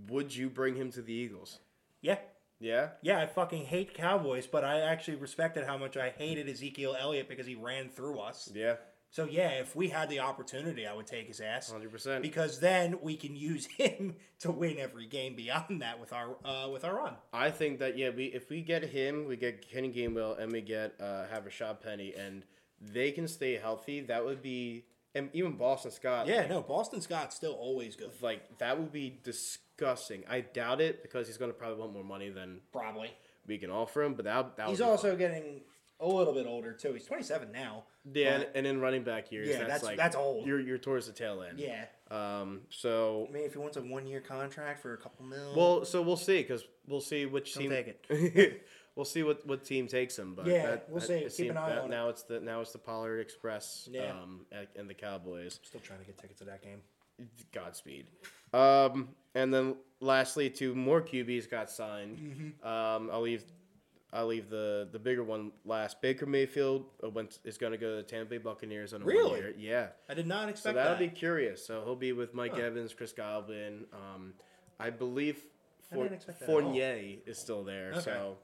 would you bring him to the Eagles? Yeah. Yeah? Yeah, I fucking hate Cowboys, but I actually respected how much I hated Ezekiel Elliott because he ran through us. Yeah. So, yeah, if we had the opportunity, I would take his ass. one hundred percent. Because then we can use him to win every game beyond that with our uh, with our run. I think that, yeah, we if we get him, we get Kenny Gainwell, and we get uh, have Rashad Penny, and they can stay healthy, that would be... And even Boston Scott. Yeah, like, no, Boston Scott's still always good. Like, that would be disgusting. I doubt it because he's going to probably want more money than probably we can offer him. But that, that he's would be also fun. Getting a little bit older too. He's twenty-seven now. Yeah, and, and in running back years, yeah, that's, that's like that's old. You're you're towards the tail end. Yeah. Um. So I mean, if he wants a one-year contract for a couple mil. Well, so we'll see because we'll see which don't team take it. We'll see what, what team takes him, but yeah, that, we'll that, see. Keep seemed, an eye that, on now it. It's the now it's the Pollard Express, yeah. um, and the Cowboys. I'm still trying to get tickets to that game. Godspeed. Um, and then lastly, two more Q Bs got signed. Mm-hmm. Um, I'll leave. I'll leave the, the bigger one last. Baker Mayfield went, is going to go to the Tampa Bay Buccaneers on a really? one year. Yeah, I did not expect. So that'll that. That'll be curious. So he'll be with Mike huh. Evans, Chris Godwin. Um, I believe for, I Fournier is still there. Okay. So.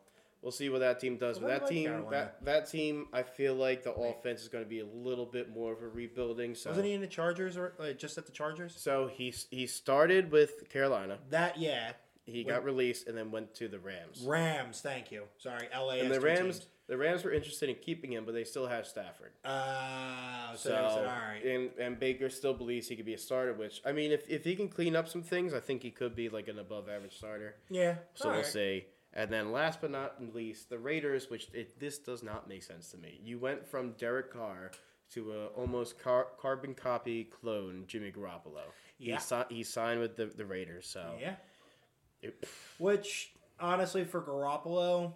We'll see what that team does. But that team, that, that team, I feel like the offense is going to be a little bit more of a rebuilding. So. Wasn't he in the Chargers or uh, just at the Chargers? So he he started with Carolina. That yeah. He when, got released and then went to the Rams. Rams, thank you. Sorry, L A S. And the Rams, teams. the Rams were interested in keeping him, but they still have Stafford. Ah, uh, so, so all right. And and Baker still believes he could be a starter. Which I mean, if if he can clean up some things, I think he could be like an above average starter. Yeah. So all we'll right. see. And then last but not least, the Raiders, which it, this does not make sense to me. You went from Derek Carr to an almost car, carbon copy clone, Jimmy Garoppolo. Yeah. He, si- he signed with the, the Raiders, so. Yeah. It, which, honestly, for Garoppolo,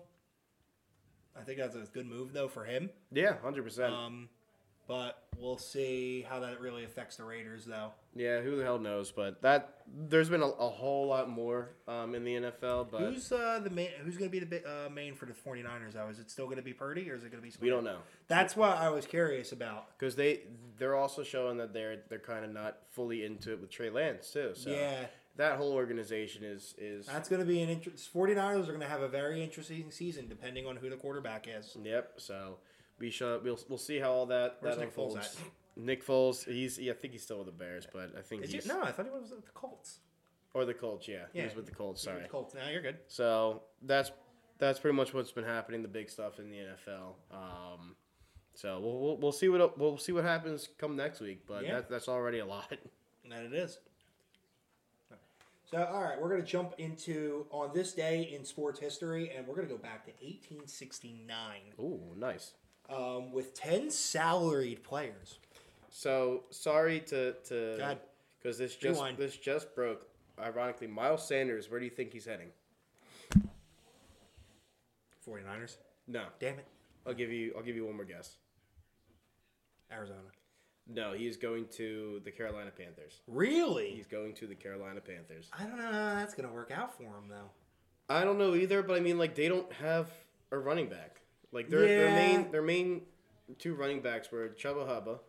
I think that's a good move, though, for him. Yeah, one hundred percent. Um, but we'll see how that really affects the Raiders, though. Yeah, who the hell knows? But that there's been a, a whole lot more um, in the N F L. But who's uh, the main? Who's going to be the uh, main for the forty-niners? Though, is it still going to be Purdy, or is it going to be? Somebody? We don't know. That's what I was curious about. Because they they're also showing that they're they're kind of not fully into it with Trey Lance too. So yeah. That whole organization is... is That's going to be an interest. forty-niners are going to have a very interesting season, depending on who the quarterback is. Yep. So. We shall, we'll we'll see how all that, that Nick unfolds. Foles Nick Foles, he's yeah, I think he's still with the Bears, but I think Did he's... You? No, I thought he was with the Colts. Or the Colts, yeah. yeah. He was with the Colts, sorry. With the Colts. No, you're good. So that's that's pretty much what's been happening, the big stuff in the N F L. Um, so we'll, we'll we'll see what we'll see what happens come next week, but yeah. that, that's already a lot. That it is. So, all right, we're going to jump into on this day in sports history, and we're going to go back to eighteen sixty-nine. Ooh, nice. Um, with ten salaried players. So sorry to to because this just Rewind. this just broke. Ironically, Miles Sanders. Where do you think he's heading? forty-niners. No, damn it. I'll give you. I'll give you one more guess. Arizona. No, he's going to the Carolina Panthers. Really? He's going to the Carolina Panthers. I don't know how that's gonna work out for him though. I don't know either, but I mean, like they don't have a running back. Like their yeah. their main their main two running backs were Chubba Hubba,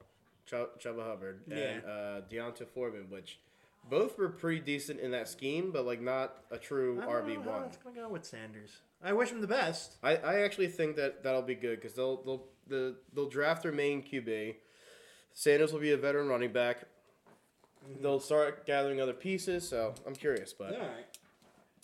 Ch- Chubba Hubbard, yeah. and uh, Deonta Foreman, which both were pretty decent in that scheme, but like not a true R B one. I don't know how it's gonna go with Sanders. I wish him the best. I, I actually think that that'll be good because they'll they'll the they'll draft their main Q B. Sanders will be a veteran running back. Mm-hmm. They'll start gathering other pieces, so I'm curious, but. Yeah, all right.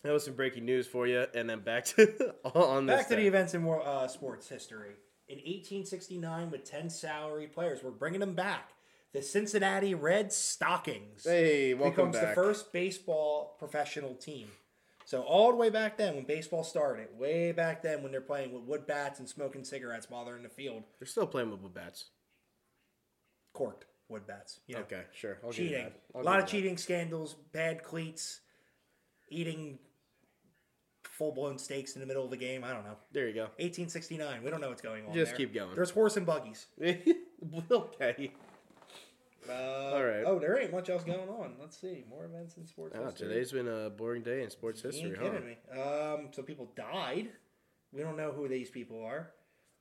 That was some breaking news for you, and then back to on this back to day. The events in more uh, sports history. In eighteen sixty-nine, with ten salary players, we're bringing them back. The Cincinnati Red Stockings hey, welcome becomes back. The first baseball professional team. So all the way back then, when baseball started, way back then when they're playing with wood bats and smoking cigarettes while they're in the field. They're still playing with wood bats. Corked wood bats. You know. Okay, sure. I'll cheating. A lot of that. Cheating scandals, bad cleats, eating. Full-blown steaks in the middle of the game. I don't know. There you go. eighteen sixty-nine. We don't know what's going on. Just there. Keep going. There's horse and buggies. Okay. Uh, All right. Oh, there ain't much else going on. Let's see. More events in sports oh, history. Today's been a boring day in sports you history, ain't kidding huh? me. Um, so people died. We don't know who these people are.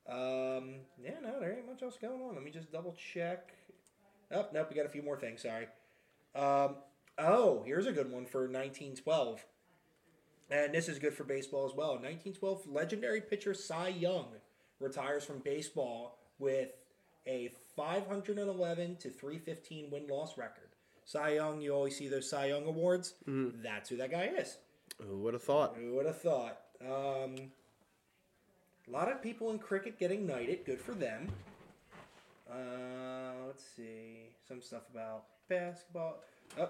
Um, yeah, no, there ain't much else going on. Let me just double check. Oh, nope. We got a few more things. Sorry. Um, Oh, here's a good one for nineteen twelve. And this is good for baseball as well. nineteen twelve, legendary pitcher Cy Young retires from baseball with a five eleven to three fifteen win-loss record. Cy Young, you always see those Cy Young awards. Mm-hmm. That's who that guy is. Who would have thought? Who would have thought? Um, a lot of people in cricket getting knighted. Good for them. Uh, let's see. Some stuff about basketball. Oh.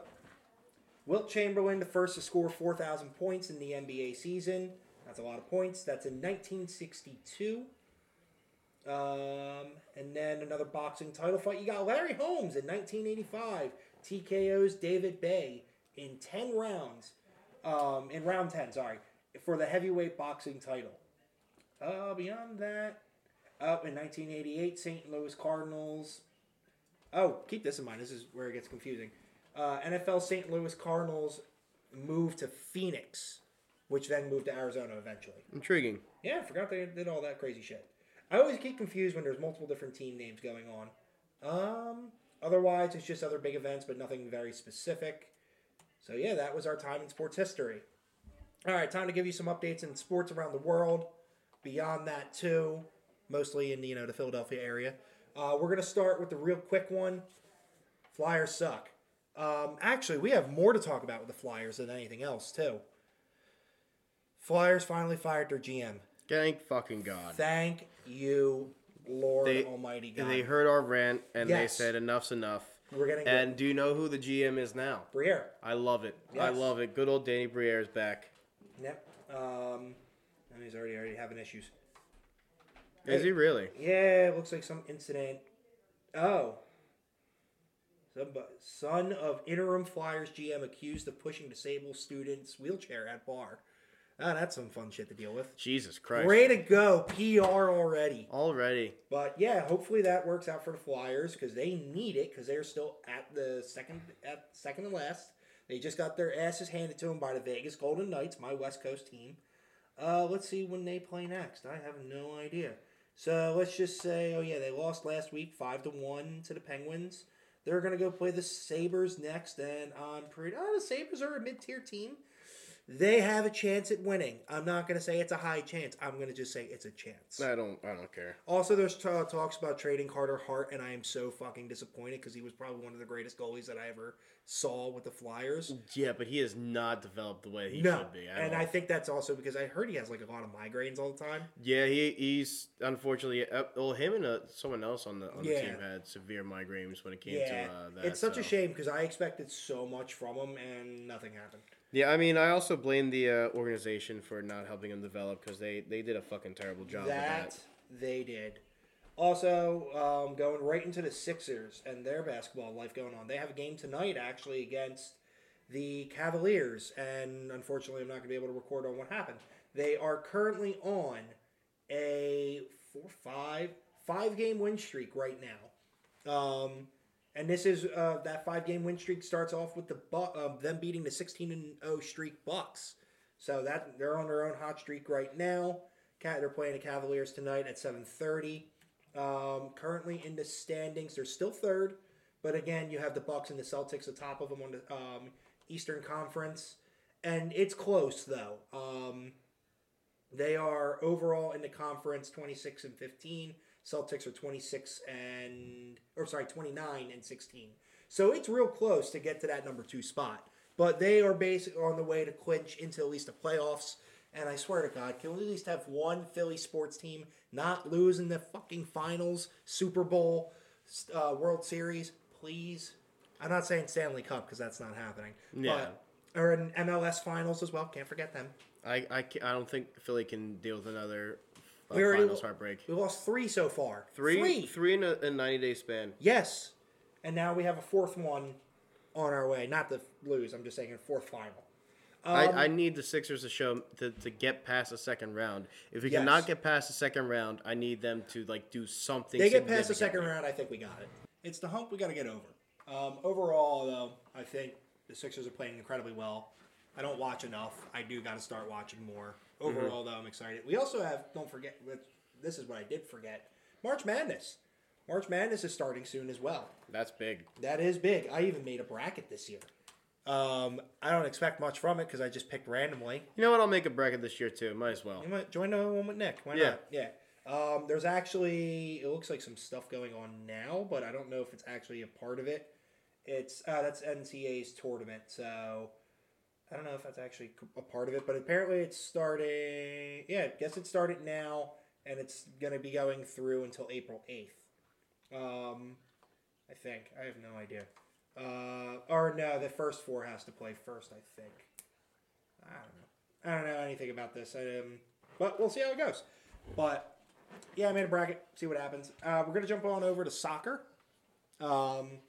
Wilt Chamberlain, the first to score four thousand points in the N B A season. That's a lot of points. That's in nineteen sixty-two. Um, and then another boxing title fight. You got Larry Holmes in nineteen eighty-five. T K Os David Bay in ten rounds. Um, in round ten, sorry. For the heavyweight boxing title. Uh, beyond that, up in nineteen eighty-eight, Saint Louis Cardinals. Oh, keep this in mind. This is where it gets confusing. Uh, N F L Saint Louis Cardinals moved to Phoenix, which then moved to Arizona eventually. Intriguing. Yeah, I forgot they did all that crazy shit. I always get confused when there's multiple different team names going on. Um, otherwise, it's just other big events, but nothing very specific. So, yeah, that was our time in sports history. All right, time to give you some updates in sports around the world. Beyond that, too, mostly in, you know, the Philadelphia area. Uh, we're going to start with the real quick one. Flyers suck. Um, actually, we have more to talk about with the Flyers than anything else, too. Flyers finally fired their G M. Thank fucking God. Thank you, Lord they, Almighty God. They heard our rant, and yes. They said enough's enough. We're getting and good. Do you know who the G M is now? Briere. I love it. Yes. I love it. Good old Danny Briere is back. Yep. Um, and he's already already having issues. Is hey, he really? Yeah, it looks like some incident. Oh. Son of interim Flyers G M accused of pushing disabled student's wheelchair at bar. Ah, that's some fun shit to deal with. Jesus Christ. Way to go. P R already. Already. But, yeah, hopefully that works out for the Flyers because they need it because they're still at the second at second to last. They just got their asses handed to them by the Vegas Golden Knights, my West Coast team. Uh, let's see when they play next. I have no idea. So, let's just say, oh, yeah, they lost last week five to one to the Penguins. They're going to go play the Sabres next, and I'm pretty... Oh, the Sabres are a mid-tier team. They have a chance at winning. I'm not going to say it's a high chance. I'm going to just say it's a chance. I don't I don't care. Also, there's t- talks about trading Carter Hart, and I am so fucking disappointed because he was probably one of the greatest goalies that I ever saw with the Flyers. Yeah, but he has not developed the way he no. should be. I and know. I think that's also because I heard he has like a lot of migraines all the time. Yeah, he he's unfortunately... Well, him and uh, someone else on the on yeah. the team had severe migraines when it came yeah. to uh, that. It's such so. a shame because I expected so much from him, and nothing happened. Yeah, I mean, I also blame the uh, organization for not helping him develop because they, they did a fucking terrible job that with that. They did. Also, um, going right into the Sixers and their basketball life going on. They have a game tonight, actually, against the Cavaliers. And unfortunately, I'm not going to be able to record on what happened. They are currently on a four, five, five-game win streak right now. Um... And this is uh, that five-game win streak starts off with the bu- uh, them beating the sixteen and oh streak Bucks. So that they're on their own hot streak right now. They're playing the Cavaliers tonight at seven thirty. Um, currently in the standings, they're still third. But again, you have the Bucks and the Celtics atop of them on the um, Eastern Conference, and it's close though. Um, they are overall in the conference twenty-six and fifteen. Celtics are twenty-six and, or sorry, twenty-nine and sixteen. So it's real close to get to that number two spot. But they are basically on the way to clinch into at least the playoffs. And I swear to God, can we at least have one Philly sports team not lose in the fucking finals, Super Bowl, uh, World Series, please? I'm not saying Stanley Cup because that's not happening. Yeah. But, or in M L S finals as well. Can't forget them. I I, I don't think Philly can deal with another. Uh, we already finals heartbreak. We lost three so far. Three? Three, three in a ninety-day span. Yes. And now we have a fourth one on our way. Not to lose. I'm just saying a fourth final. Um, I, I need the Sixers to show to, to get past the second round. If we yes. cannot get past the second round, I need them to like do something. They get past the second round, I think we got it. It's the hump we got to get over. Um, overall, though, I think the Sixers are playing incredibly well. I don't watch enough. I do got to start watching more. Overall, mm-hmm. though, I'm excited. We also have, don't forget, this is what I did forget, March Madness. March Madness is starting soon as well. That's big. That is big. I even made a bracket this year. Um, I don't expect much from it because I just picked randomly. You know what? I'll make a bracket this year too. Might as well. You might join the one with Nick. Why yeah. not? Yeah. Um, there's actually, it looks like some stuff going on now, but I don't know if it's actually a part of it. It's uh, that's N C A A's tournament, so I don't know if that's actually a part of it, but apparently it's starting, yeah, I guess it started now, and it's going to be going through until April eighth, um, I think. I have no idea. Uh, or no, the first four has to play first, I think. I don't know. I don't know anything about this, um, but we'll see how it goes. But, yeah, I made a bracket, see what happens. Uh, we're going to jump on over to soccer. Um...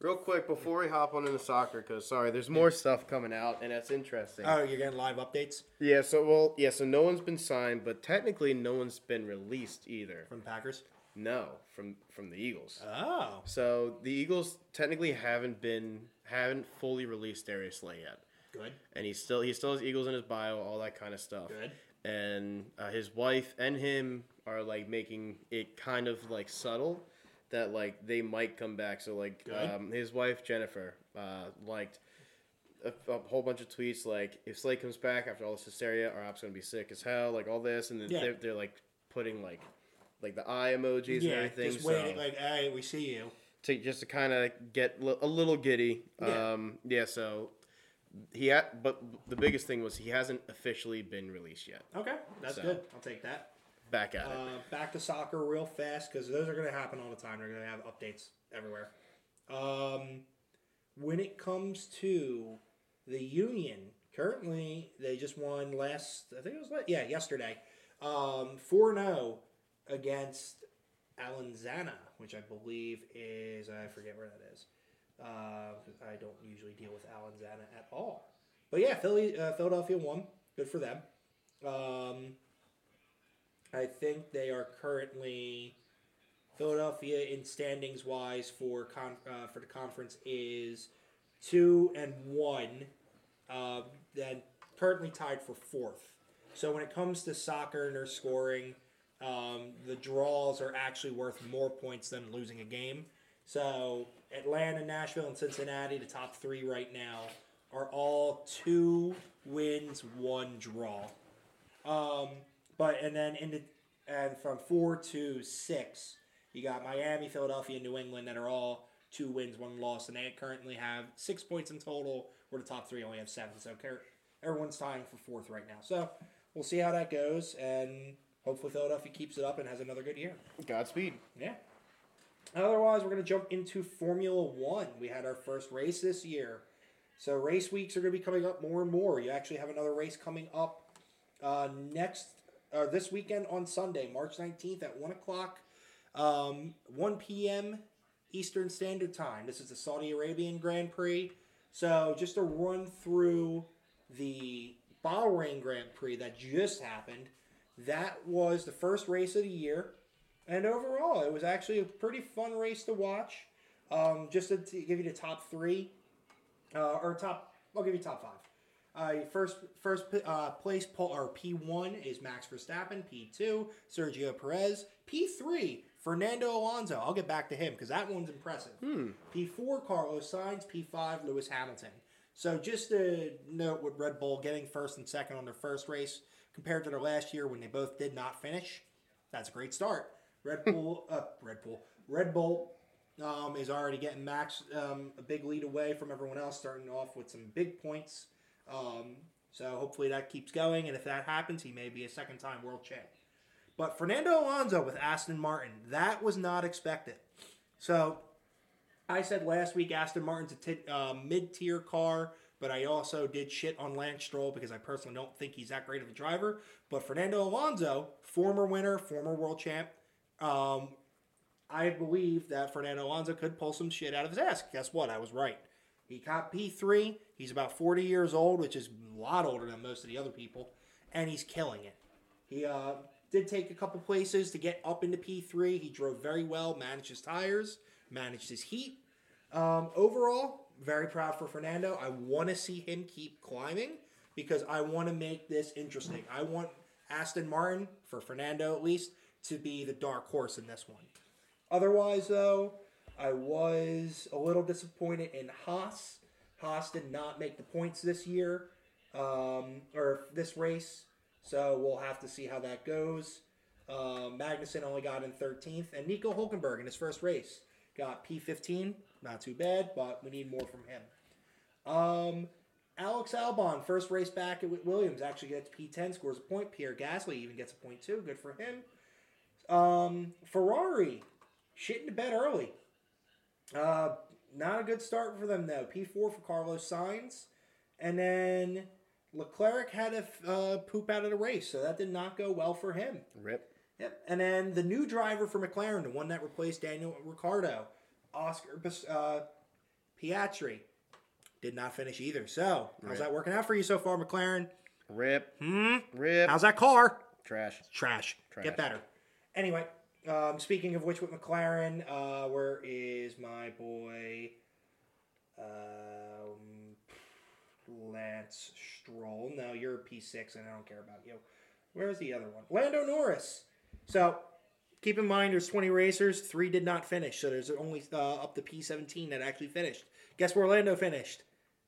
Real quick, before we hop on into soccer, because, sorry, there's more stuff coming out, and that's interesting. Oh, you're getting live updates? Yeah, so, well, yeah, so no one's been signed, but technically no one's been released either. From Packers? No, from, from the Eagles. Oh. So, the Eagles technically haven't been, haven't fully released Darius Slay yet. Good. And he still, he still has Eagles in his bio, all that kind of stuff. Good. And uh, his wife and him are, like, making it kind of, like, subtle. That, like, they might come back. So, like, um, his wife, Jennifer, uh, liked a, a whole bunch of tweets, like, if Slay comes back after all this hysteria, our op's going to be sick as hell, like, all this. And then yeah. they're, they're, like, putting, like, like the eye emojis yeah, and everything. Just waiting, so, like, hey, we see you. To, just to kind of get li- a little giddy. Yeah. Um, yeah, so... He ha- but the biggest thing was he hasn't officially been released yet. Okay, that's so, good. I'll take that. Back at uh, it. Back to soccer real fast because those are going to happen all the time. They're going to have updates everywhere. Um, when it comes to the Union, currently they just won last. I think it was last, yeah yesterday. Um, four oh against Alenzana, which I believe is I forget where that is. Uh, I don't usually deal with Alenzana at all. But yeah, Philly, uh, Philadelphia won. Good for them. Um, I think they are currently... Philadelphia in standings-wise for con- uh, for the conference is two and one. Uh, and currently tied for fourth. So when it comes to soccer and their scoring, um, the draws are actually worth more points than losing a game. So... Atlanta, Nashville, and Cincinnati, the top three right now, are all two wins, one draw. Um, but and then in the and from four to six, you got Miami, Philadelphia, and New England that are all two wins, one loss, and they currently have six points in total. Where the top three only have seven, so everyone's tying for fourth right now. So we'll see how that goes, and hopefully Philadelphia keeps it up and has another good year. Godspeed. Yeah. Otherwise, we're going to jump into Formula One. We had our first race this year. So race weeks are going to be coming up more and more. You actually have another race coming up uh, next or uh, this weekend on Sunday, March nineteenth at one o'clock, um, one p.m. Eastern Standard Time. This is the Saudi Arabian Grand Prix. So just to run through the Bahrain Grand Prix that just happened, that was the first race of the year. And overall, it was actually a pretty fun race to watch. Um, just to, to give you the top three, uh, or top, I'll give you top five. Uh, first first uh, place, Paul, or P one is Max Verstappen. P two, Sergio Perez. P three, Fernando Alonso. I'll get back to him because that one's impressive. Hmm. P four, Carlos Sainz. P five, Lewis Hamilton. So just to note with Red Bull getting first and second on their first race compared to their last year when they both did not finish, that's a great start. Red Bull, uh, Red Bull, Red Bull um, is already getting Max um, a big lead away from everyone else, starting off with some big points. Um, so hopefully that keeps going, and if that happens, he may be a second-time world champ. But Fernando Alonso with Aston Martin, that was not expected. So I said last week Aston Martin's a t- uh, mid-tier car, but I also did shit on Lance Stroll because I personally don't think he's that great of a driver. But Fernando Alonso, former winner, former world champ. Um, I believe that Fernando Alonso could pull some shit out of his ass. Guess what? I was right. He caught P three. He's about forty years old, which is a lot older than most of the other people, and he's killing it. He uh, did take a couple places to get up into P three. He drove very well, managed his tires, managed his heat. Um, overall, very proud for Fernando. I want to see him keep climbing because I want to make this interesting. I want Aston Martin, for Fernando at least, to be the dark horse in this one. Otherwise, though, I was a little disappointed in Haas. Haas did not make the points this year, um, or this race, so we'll have to see how that goes. Uh, Magnussen only got in thirteenth, and Nico Hülkenberg in his first race got P fifteen. Not too bad, but we need more from him. Um, Alex Albon, first race back at Williams, actually gets P ten, scores a point. Pierre Gasly even gets a point too. Good for him. Um, Ferrari, shitting to bed early. Uh, not a good start for them though. P four for Carlos Sainz, and then Leclerc had to uh, poop out of the race, so that did not go well for him. Rip. Yep. And then the new driver for McLaren, the one that replaced Daniel Ricciardo, Oscar uh, Piastri, did not finish either. So, how's Rip. that working out for you so far, McLaren? Rip. Hmm? Rip. How's that car? Trash. Trash. Trash. Get better. Anyway, um, speaking of which, with McLaren, uh, where is my boy um, Lance Stroll? No, you're a P six, and I don't care about you. Where's the other one? Lando Norris. So, keep in mind, there's twenty racers. Three did not finish, so there's only uh, up to P seventeen that actually finished. Guess where Lando finished?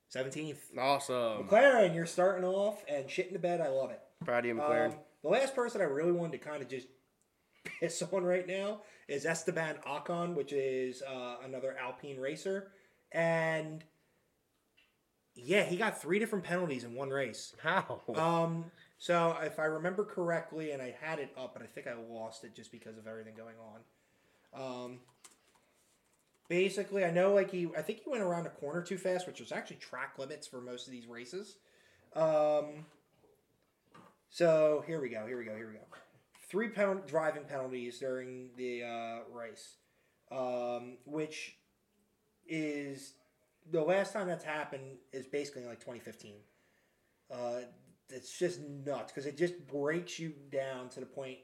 seventeenth. Awesome. McLaren, you're starting off and shitting the bed. I love it. Proud of you, McLaren. Um, the last person I really wanted to kind of just piss on right now is Esteban Ocon, which is uh, another Alpine racer. And yeah, he got three different penalties in one race. How? Um, so if I remember correctly, and I had it up, but I think I lost it just because of everything going on. Um, basically, I know like he, I think he went around a corner too fast, which was actually track limits for most of these races. Um, so here we go, here we go, here we go. Three penal- driving penalties during the uh, race, um, which is the last time that's happened is basically like twenty fifteen. Uh, it's just nuts because it just breaks you down to the point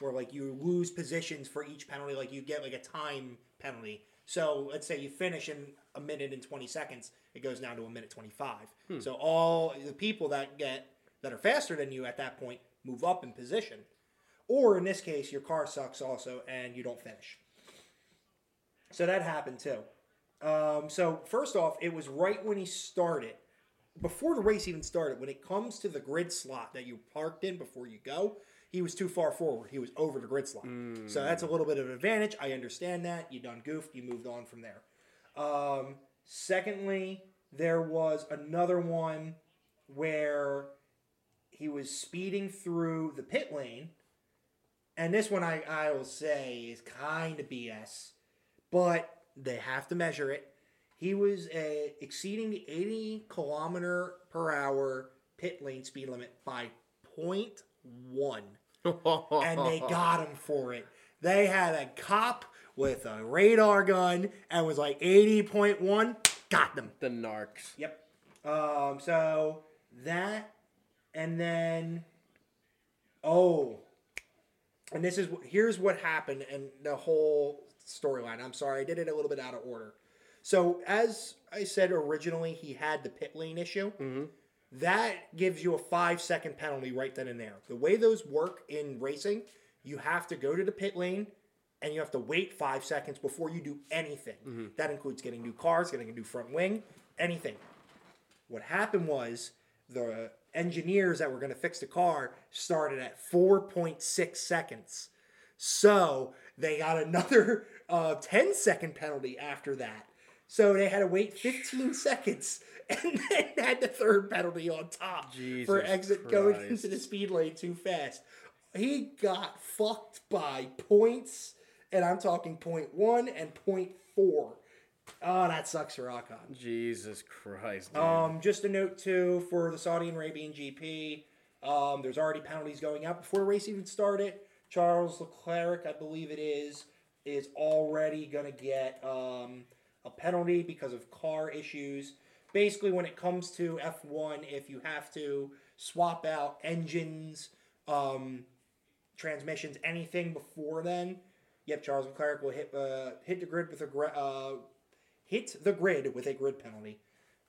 where like you lose positions for each penalty. Like you get like a time penalty. So let's say you finish in a minute and twenty seconds, it goes down to a minute twenty-five. Hmm. So all the people that get that are faster than you at that point move up in position. Or in this case, your car sucks also, and you don't finish. So that happened too. Um, so first off, it was right when he started, before the race even started. When it comes to the grid slot that you parked in before you go, he was too far forward. He was over the grid slot. Mm. So that's a little bit of an advantage. I understand that. You done goofed. You moved on from there. Um, secondly, there was another one where he was speeding through the pit lane. And this one, I, I will say, is kind of B S, but they have to measure it. He was uh, exceeding the eighty kilometer per hour pit lane speed limit by point one, and they got him for it. They had a cop with a radar gun and was like eighty point one, got them. The narcs. Yep. Um. So that, and then, oh. And this is here's what happened in the whole storyline. I'm sorry, I did it a little bit out of order. So as I said originally, he had the pit lane issue. Mm-hmm. That gives you a five second penalty right then and there. The way those work in racing, you have to go to the pit lane and you have to wait five seconds before you do anything. Mm-hmm. That includes getting new cars, getting a new front wing, anything. What happened was the engineers that were going to fix the car started at four point six seconds. So they got another uh, ten second penalty after that. So they had to wait fifteen seconds and then had the third penalty on top Jesus for exit Christ. Going into the speed lane too fast. He got fucked by points, and I'm talking point one and point four. Oh, that sucks for Ocon. Jesus Christ. Dude. Um, just a note, too, for the Saudi Arabian G P, um, there's already penalties going out before the race even started. Charles Leclerc, I believe it is, is already going to get um, a penalty because of car issues. Basically, when it comes to F one, if you have to swap out engines, um, transmissions, anything before then, yep, Charles Leclerc will hit uh, hit the grid with a... Gre- uh, Hit the grid with a grid penalty.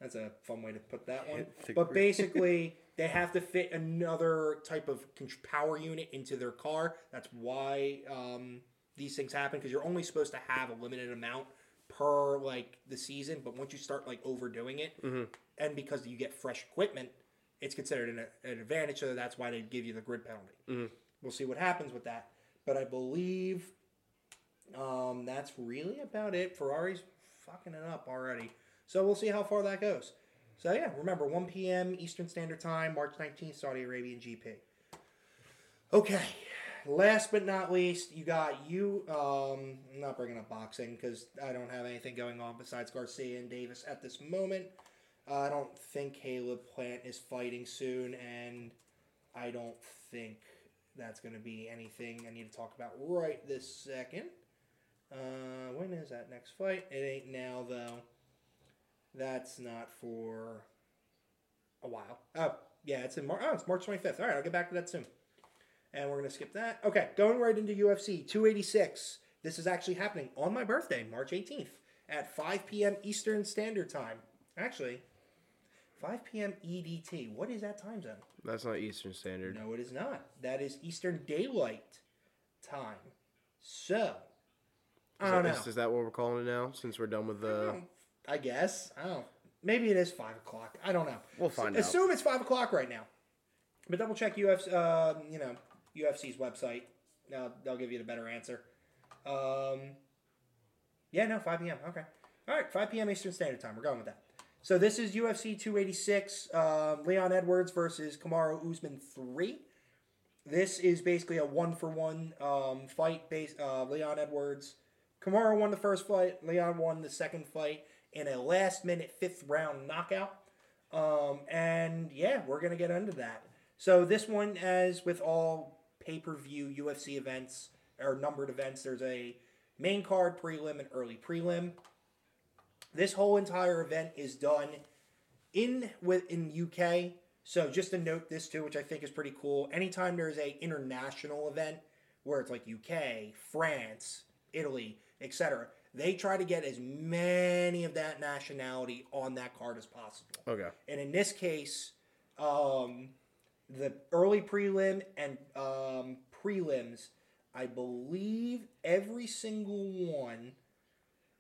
That's a fun way to put that one. But basically, they have to fit another type of power unit into their car. That's why um, these things happen, because you're only supposed to have a limited amount per like the season, but once you start like overdoing it, mm-hmm. and because you get fresh equipment, it's considered an, an advantage. So that's why they give you the grid penalty. Mm-hmm. We'll see what happens with that. But I believe um, that's really about it. Ferrari's fucking it up already. So we'll see how far that goes. So, yeah, remember, one p.m. Eastern Standard Time, March nineteenth, Saudi Arabian G P. Okay, last but not least, you got you. Um, I'm not bringing up boxing because I don't have anything going on besides Garcia and Davis at this moment. Uh, I don't think Caleb Plant is fighting soon, and I don't think that's going to be anything I need to talk about right this second. Uh, when is that next fight? It ain't now, though. That's not for a while. Oh, yeah, it's in March. Oh, it's March twenty-fifth. All right, I'll get back to that soon. And we're going to skip that. Okay, going right into U F C two eighty-six. This is actually happening on my birthday, March eighteenth, at five p.m. Eastern Standard Time. Actually, five p.m. E D T. What is that time zone? That's not Eastern Standard. No, it is not. That is Eastern Daylight Time. So, I don't know. Is that what we're calling it now, since we're done with the... I guess. I don't know. Maybe it is five o'clock. I don't know. We'll find out. Assume it's five o'clock right now. But double check U F C, uh, you know, U F C's website. Now they'll give you the better answer. Um, yeah, no, five p.m. Okay. All right, five p.m. Eastern Standard Time. We're going with that. So this is U F C two eighty-six, uh, Leon Edwards versus Kamaru Usman three. This is basically a one-for-one um, fight. Based, uh, Leon Edwards. Kamaru won the first fight. Leon won the second fight in a last-minute fifth-round knockout. Um, and, yeah, we're going to get into that. So this one, as with all pay-per-view U F C events, or numbered events, there's a main card, prelim, and early prelim. This whole entire event is done in within U K. So just to note this, too, which I think is pretty cool. Anytime there's a international event where it's like U K, France, Italy, et cetera, they try to get as many of that nationality on that card as possible. Okay. And in this case, um, the early prelim and um, prelims, I believe every single one,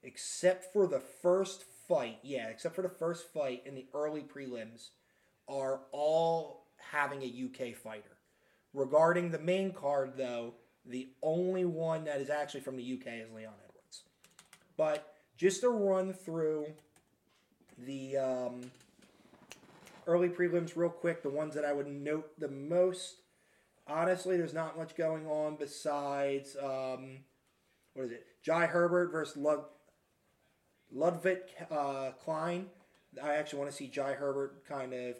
except for the first fight, yeah, except for the first fight in the early prelims, are all having a U K fighter. Regarding the main card, though, the only one that is actually from the U K is Leon Edwards. But just to run through the um, early prelims real quick, the ones that I would note the most, honestly, there's not much going on besides, um, what is it, Jai Herbert versus Lud- Ludwig uh, Klein. I actually want to see Jai Herbert kind of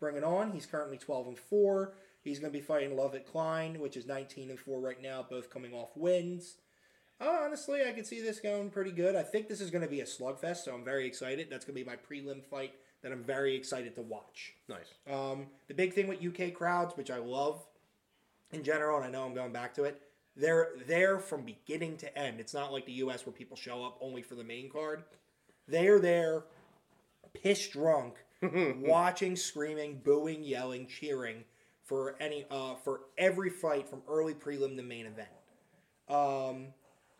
bring it on. He's currently twelve and four. He's going to be fighting Ludwig Klein, which is nineteen and four right now, both coming off wins. Honestly, I can see this going pretty good. I think this is going to be a slugfest, so I'm very excited. That's going to be my prelim fight that I'm very excited to watch. Nice. Um, the big thing with U K crowds, which I love in general, and I know I'm going back to it, they're there from beginning to end. It's not like the U S where people show up only for the main card. They are there, piss drunk, watching, screaming, booing, yelling, cheering for any uh, for every fight from early prelim to main event. Um...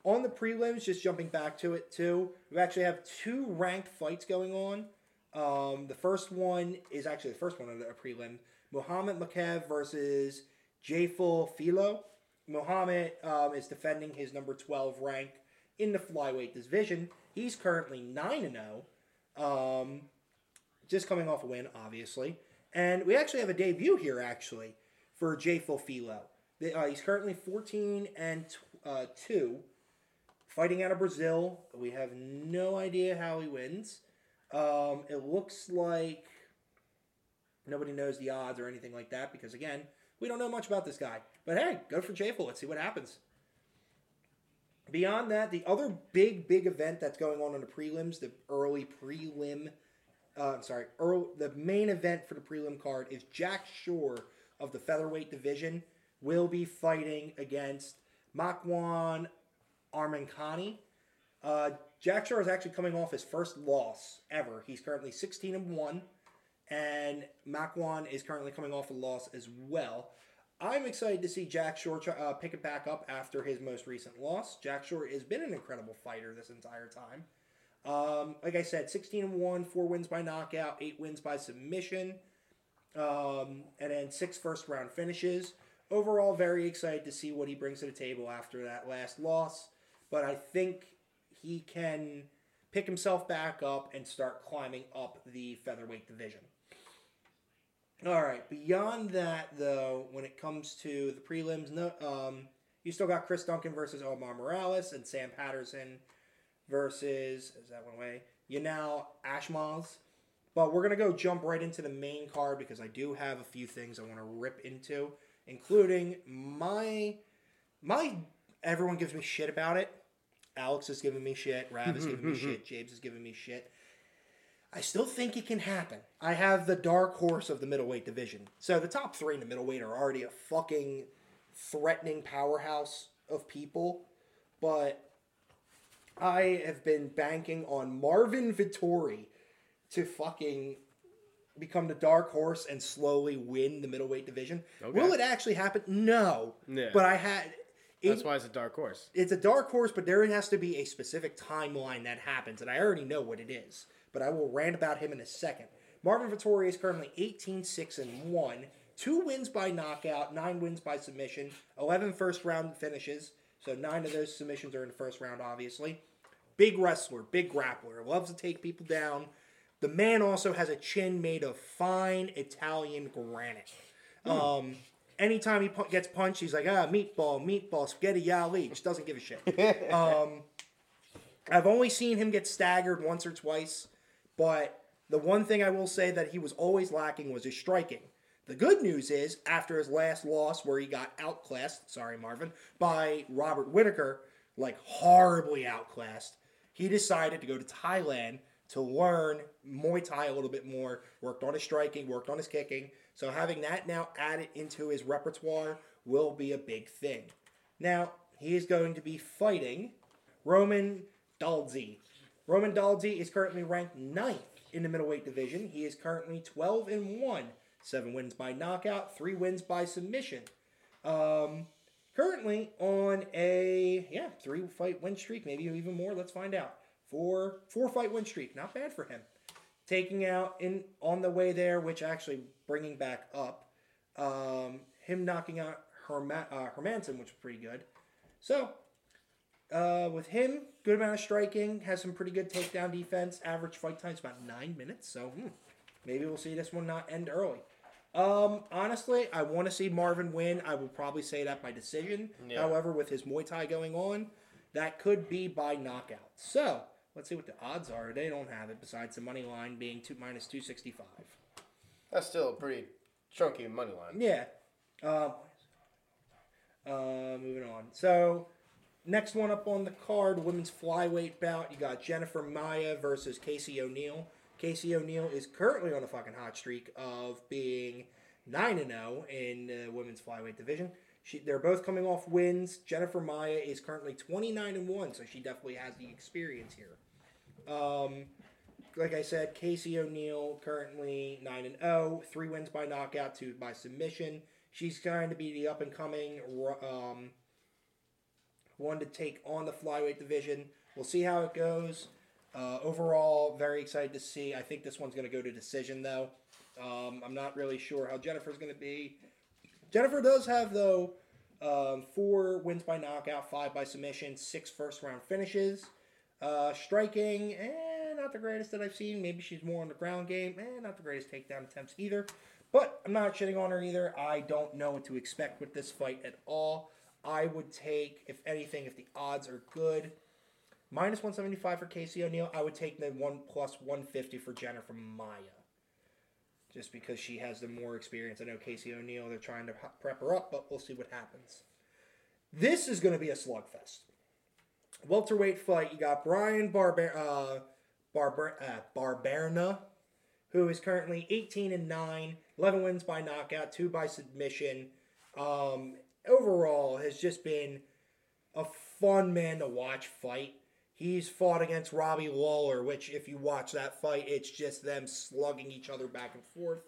On the prelims, just jumping back to it too, we actually have two ranked fights going on. Um, the first one is actually the first one of the prelim. Muhammad Makhachev versus Jafil Filo. Muhammad um, is defending his number twelve rank in the flyweight division. He's currently nine and oh, um, just coming off a win, obviously. And we actually have a debut here, actually, for Jafil Filo. Uh, he's currently fourteen and two. Fighting out of Brazil, we have no idea how he wins. Um, it looks like nobody knows the odds or anything like that because, again, we don't know much about this guy. But, hey, go for Jafil. Let's see what happens. Beyond that, the other big, big event that's going on in the prelims, the early prelim, uh, I'm sorry, early, the main event for the prelim card is Jack Shore of the featherweight division will be fighting against Makwan Armankani. Uh, Jack Shore is actually coming off his first loss ever. He's currently sixteen and one, and Makwan is currently coming off a loss as well. I'm excited to see Jack Shore uh, pick it back up after his most recent loss. Jack Shore has been an incredible fighter this entire time. Um, like I said, sixteen and one, four wins by knockout, eight wins by submission, um, and then six first-round finishes. Overall, very excited to see what he brings to the table after that last loss, but I think he can pick himself back up and start climbing up the featherweight division. All right, beyond that, though, when it comes to the prelims, no, um, you still got Chris Duncan versus Omar Morales and Sam Patterson versus, is that one way? Yanal Ashmaz. But we're going to go jump right into the main card because I do have a few things I want to rip into, including my, my, everyone gives me shit about it. Alex is giving me shit. Rav is giving me shit. James is giving me shit. I still think it can happen. I have the dark horse of the middleweight division. So the top three in the middleweight are already a fucking threatening powerhouse of people. But I have been banking on Marvin Vettori to fucking become the dark horse and slowly win the middleweight division. Okay. Will it actually happen? No. Yeah. But I had... It, That's why it's a dark horse. It's a dark horse, but there has to be a specific timeline that happens, and I already know what it is. But I will rant about him in a second. Marvin Vettori is currently eighteen six and one, two wins by knockout, nine wins by submission, eleven first-round finishes, so nine of those submissions are in the first round, obviously. Big wrestler, big grappler, loves to take people down. The man also has a chin made of fine Italian granite. Mm. Um... Anytime he pu- gets punched, he's like, ah, meatball, meatball, spaghetti, Ali. Just doesn't give a shit. um, I've only seen him get staggered once or twice, but the one thing I will say that he was always lacking was his striking. The good news is, after his last loss where he got outclassed, sorry, Marvin, by Robert Whittaker, like horribly outclassed, he decided to go to Thailand to learn Muay Thai a little bit more, worked on his striking, worked on his kicking. So having that now added into his repertoire will be a big thing. Now, he is going to be fighting Roman Dolzy. Roman Dolzy is currently ranked ninth in the middleweight division. He is currently twelve and one, seven wins by knockout, three wins by submission. Um, currently on a, yeah, three-fight win streak, maybe even more. Let's find out. Four, four-fight win streak. Not bad for him. Taking out in on the way there, which actually bringing back up, um, him knocking out Herma, uh, Hermanson, which was pretty good. So, uh, with him, good amount of striking, has some pretty good takedown defense. Average fight time is about nine minutes, so hmm, maybe we'll see this one not end early. Um, honestly, I want to see Marvin win. I will probably say that by decision. Yeah. However, with his Muay Thai going on, that could be by knockout. So, let's see what the odds are. They don't have it, besides the money line being two minus two sixty five. That's still a pretty chunky money line. Yeah. Um, uh, moving on. So, next one up on the card, women's flyweight bout. You got Jennifer Maia versus Casey O'Neill. Casey O'Neill is currently on a fucking hot streak of being nine and zero in the women's flyweight division. She, they're both coming off wins. Jennifer Maia is currently twenty nine and one, so she definitely has the experience here. Um, like I said, Casey O'Neill currently nine and oh, three wins by knockout, two by submission. She's going to be the up-and-coming um, one to take on the flyweight division. We'll see how it goes. Uh, overall, very excited to see. I think this one's going to go to decision, though. Um, I'm not really sure how Jennifer's going to be. Jennifer does have, though, um, four wins by knockout, five by submission, six first-round finishes. Uh, striking, eh, not the greatest that I've seen. Maybe she's more on the ground game. Eh, not the greatest takedown attempts either. But I'm not shitting on her either. I don't know what to expect with this fight at all. I would take, if anything, if the odds are good, minus one seventy-five for Casey O'Neill. I would take the one plus one fifty for Jennifer Maia, just because she has the more experience. I know Casey O'Neill, they're trying to prep her up, but we'll see what happens. This is going to be a slugfest. Welterweight fight, you got Brian Barber, uh, Barber, uh, Barberna, who is currently eighteen and nine, eleven wins by knockout, two by submission. Um, overall, has just been a fun man to watch fight. He's fought against Robbie Lawler, which if you watch that fight, it's just them slugging each other back and forth.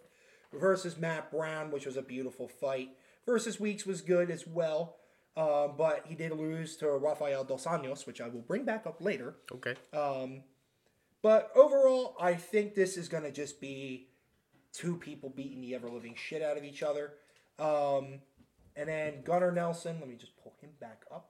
Versus Matt Brown, which was a beautiful fight. Versus Weeks was good as well. Uh, but he did lose to Rafael Dos Anjos, which I will bring back up later. Okay. Um, But overall, I think this is going to just be two people beating the ever-living shit out of each other. Um, and then Gunnar Nelson, let me just pull him back up.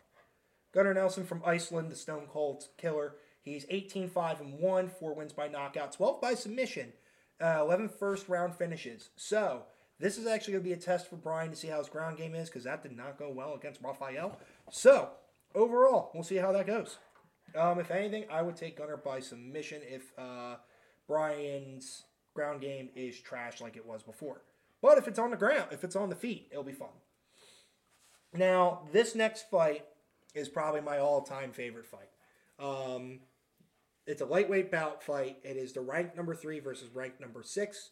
Gunnar Nelson from Iceland, the Stone Cold Killer. He's eighteen and five and one, four wins by knockout, twelve by submission, uh, eleven first-round finishes. So this is actually going to be a test for Brian to see how his ground game is, because that did not go well against Rafael. So overall, we'll see how that goes. Um, if anything, I would take Gunnar by submission if uh, Brian's ground game is trash like it was before. But if it's on the ground, if it's on the feet, it'll be fun. Now, this next fight is probably my all-time favorite fight. Um, it's a lightweight bout fight. It is the ranked number three versus ranked number six.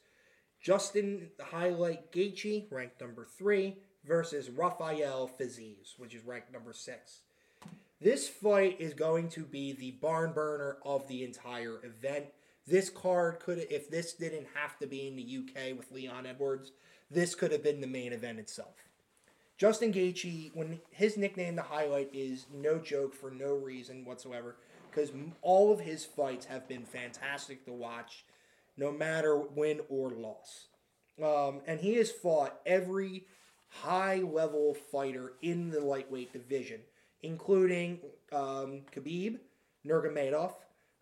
Justin the Highlight Gaethje, ranked number three, versus Rafael Fiziev, which is ranked number six. This fight is going to be the barn burner of the entire event. This card could, if this didn't have to be in the U K with Leon Edwards, this could have been the main event itself. Justin Gaethje, when his nickname, The Highlight, is no joke for no reason whatsoever, because all of his fights have been fantastic to watch, no matter win or loss. Um, and he has fought every high-level fighter in the lightweight division, including um, Khabib, Nurmagomedov,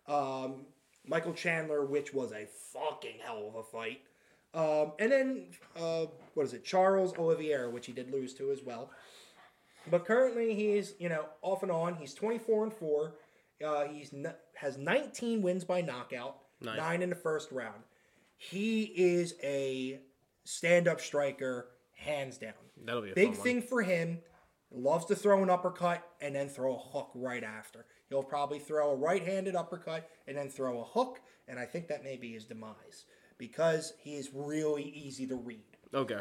um, Michael Chandler, which was a fucking hell of a fight. Um, and then, uh, what is it, Charles Oliveira, which he did lose to as well. But currently he's, you know, off and on. He's twenty-four and four. Uh, he's n- has nineteen wins by knockout, nice. nine in the first round. He is a stand-up striker, hands down. That'll be a big thing for him. Loves to throw an uppercut and then throw a hook right after. He'll probably throw a right-handed uppercut and then throw a hook, and I think that may be his demise, because he is really easy to read. Okay.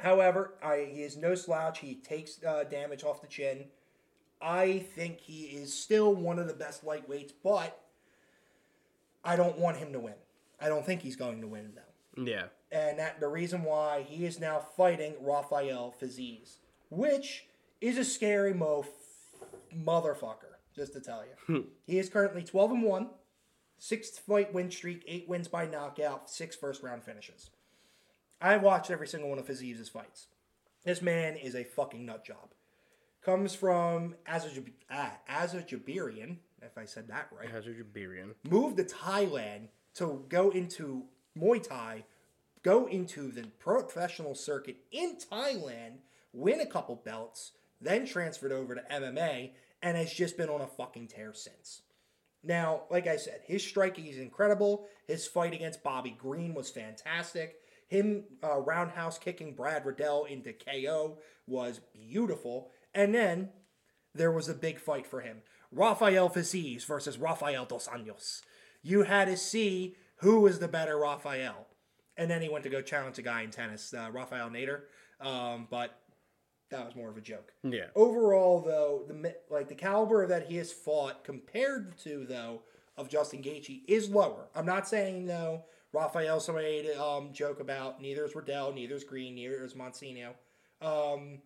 However, I, he is no slouch. He takes uh, damage off the chin. I think he is still one of the best lightweights, but I don't want him to win. I don't think he's going to win, though. Yeah. And that, the reason why he is now fighting Rafael Fiziev, which is a scary mo f- motherfucker, just to tell you. He is currently twelve and one. Six fight win streak, eight wins by knockout, six first round finishes. I watched every single one of Fiziev's fights. This man is a fucking nut job. Comes from Azerbaijan, if I said that right. Azerbaijan. Moved to Thailand to go into Muay Thai, go into the professional circuit in Thailand, win a couple belts, then transferred over to M M A, and has just been on a fucking tear since. Now, like I said, his striking is incredible. His fight against Bobby Green was fantastic. Him uh, roundhouse kicking Brad Riddell into K O was beautiful. And then there was a big fight for him. Rafael Fiziev versus Rafael Dos Anjos. You had to see who was the better Rafael. And then he went to go challenge a guy in tennis, uh, Rafael Nader. Um, but that was more of a joke. Yeah. Overall, though, the like the caliber that he has fought compared to, though, of Justin Gaethje is lower. I'm not saying, though, Rafael's somebody to um, joke about. Neither is Riddell, neither is Green, neither is Monsigno. Um,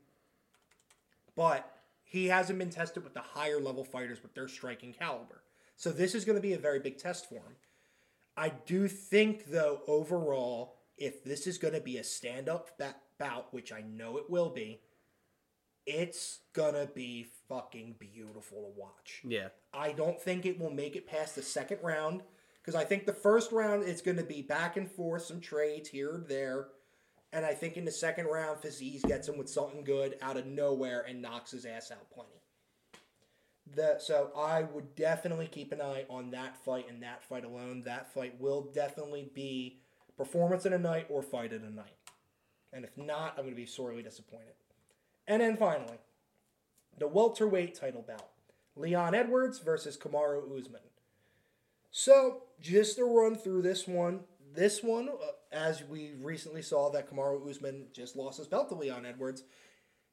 but he hasn't been tested with the higher-level fighters with their striking caliber. So this is going to be a very big test for him. I do think, though, overall, if this is going to be a stand-up bat- bout, which I know it will be, it's gonna be fucking beautiful to watch. Yeah. I don't think it will make it past the second round, because I think the first round it's gonna be back and forth, some trades here and there, and I think in the second round, Fiziev gets him with something good out of nowhere and knocks his ass out plenty. The, so I would definitely keep an eye on that fight and that fight alone. That fight will definitely be performance of the night or fight of the night. And if not, I'm gonna be sorely disappointed. And then finally, the welterweight title bout. Leon Edwards versus Kamaru Usman. So, just to run through this one. This one, as we recently saw that Kamaru Usman just lost his belt to Leon Edwards.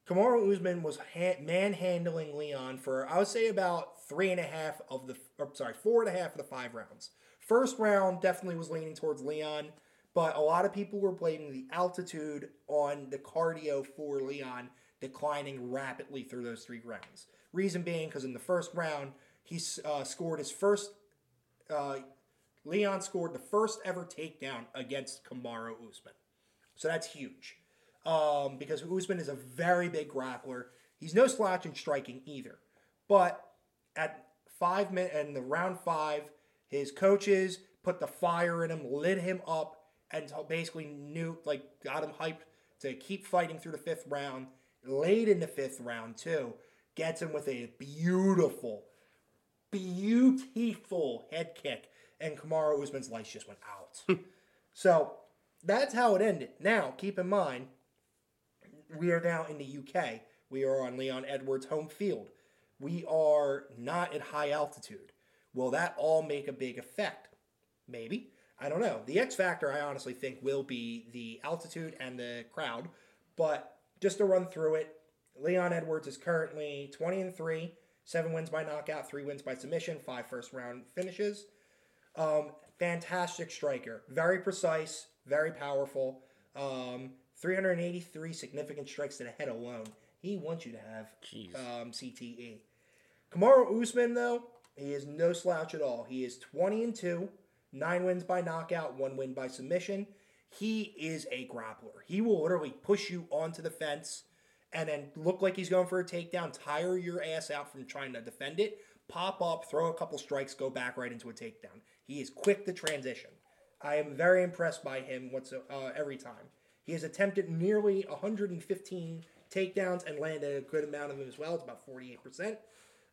Kamaru Usman was ha- manhandling Leon for, I would say, about three and a half of the, or sorry, four and a half of the five rounds. First round definitely was leaning towards Leon, but a lot of people were blaming the altitude on the cardio for Leon declining rapidly through those three rounds. Reason being, because in the first round, he uh, scored his first uh, Leon scored the first ever takedown against Kamaru Usman. So that's huge. Um, because Usman is a very big grappler. He's no slouch in striking either. But at five minutes, in the round five, his coaches put the fire in him, lit him up, and basically knew, like, got him hyped to keep fighting through the fifth round. Late in the fifth round, too, gets him with a beautiful, beautiful head kick. And Kamaru Usman's lights just went out. So that's how it ended. Now, keep in mind, we are now in the U K. We are on Leon Edwards' home field. We are not at high altitude. Will that all make a big effect? Maybe. I don't know. The X factor, I honestly think, will be the altitude and the crowd. But just to run through it, Leon Edwards is currently twenty and three, seven wins by knockout, three wins by submission, five first-round finishes. Um, fantastic striker. Very precise, very powerful. Um, three hundred eighty-three significant strikes to the head alone. He wants you to have um, C T E. Kamaru Usman, though, he is no slouch at all. He is twenty and two, nine wins by knockout, one win by submission. He is a grappler. He will literally push you onto the fence and then look like he's going for a takedown, tire your ass out from trying to defend it, pop up, throw a couple strikes, go back right into a takedown. He is quick to transition. I am very impressed by him whatso- uh, every time. He has attempted nearly one hundred fifteen takedowns and landed a good amount of them as well. It's about forty-eight percent.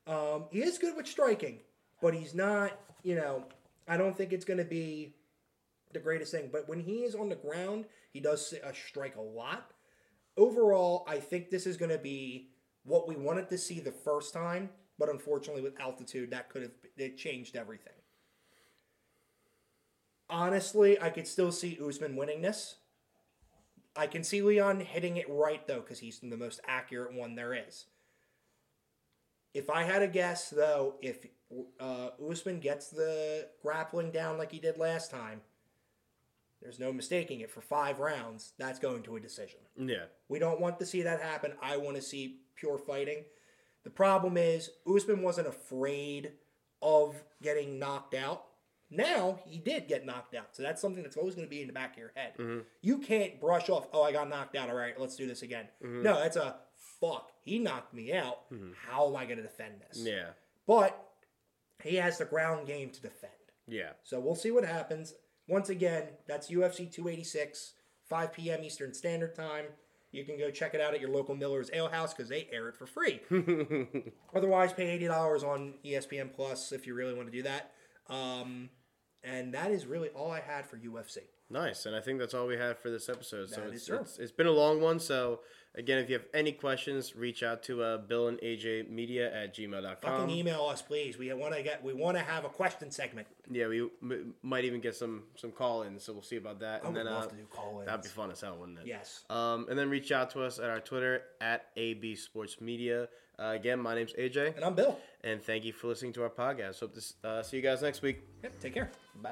Um, he is good with striking, but he's not, you know, I don't think it's going to be the greatest thing. But when he is on the ground, he does uh, strike a lot. Overall, I think this is going to be what we wanted to see the first time, but unfortunately with altitude, that could have it changed everything. Honestly, I could still see Usman winning this. I can see Leon hitting it right, though, because he's the most accurate one there is. If I had a guess, though, if uh, Usman gets the grappling down like he did last time, there's no mistaking it. For five rounds, that's going to a decision. Yeah. We don't want to see that happen. I want to see pure fighting. The problem is, Usman wasn't afraid of getting knocked out. Now, he did get knocked out. So that's something that's always going to be in the back of your head. Mm-hmm. You can't brush off, oh, I got knocked out. All right, let's do this again. Mm-hmm. No, that's a, fuck, he knocked me out. Mm-hmm. How am I going to defend this? Yeah. But he has the ground game to defend. Yeah. So we'll see what happens. Once again, that's U F C two eighty-six, five p.m. Eastern Standard Time. You can go check it out at your local Miller's Ale House because they air it for free. Otherwise, pay eighty dollars on E S P N Plus if you really want to do that. Um... And that is really all I had for U F C. Nice, and I think that's all we had for this episode. So it's, it's it's been a long one. So again, if you have any questions, reach out to uh, Bill and A J Media at gmail dot com. Fucking email us, please. We want to get we want to have a question segment. Yeah, we m- might even get some some call-ins. So we'll see about that. I and would then, love uh, to do call-ins. That'd be fun as hell, wouldn't it? Yes. Um, and then reach out to us at our Twitter at A B Sports Media. Uh, again, my name's A J. And I'm Bill. And thank you for listening to our podcast. Hope to uh, see you guys next week. Yep, take care. Bye.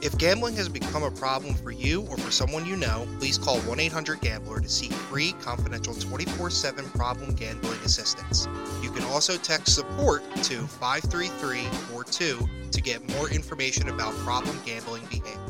If gambling has become a problem for you or for someone you know, please call one eight hundred gambler to seek free, confidential, twenty-four seven problem gambling assistance. You can also text SUPPORT to five three three four two to get more information about problem gambling behavior.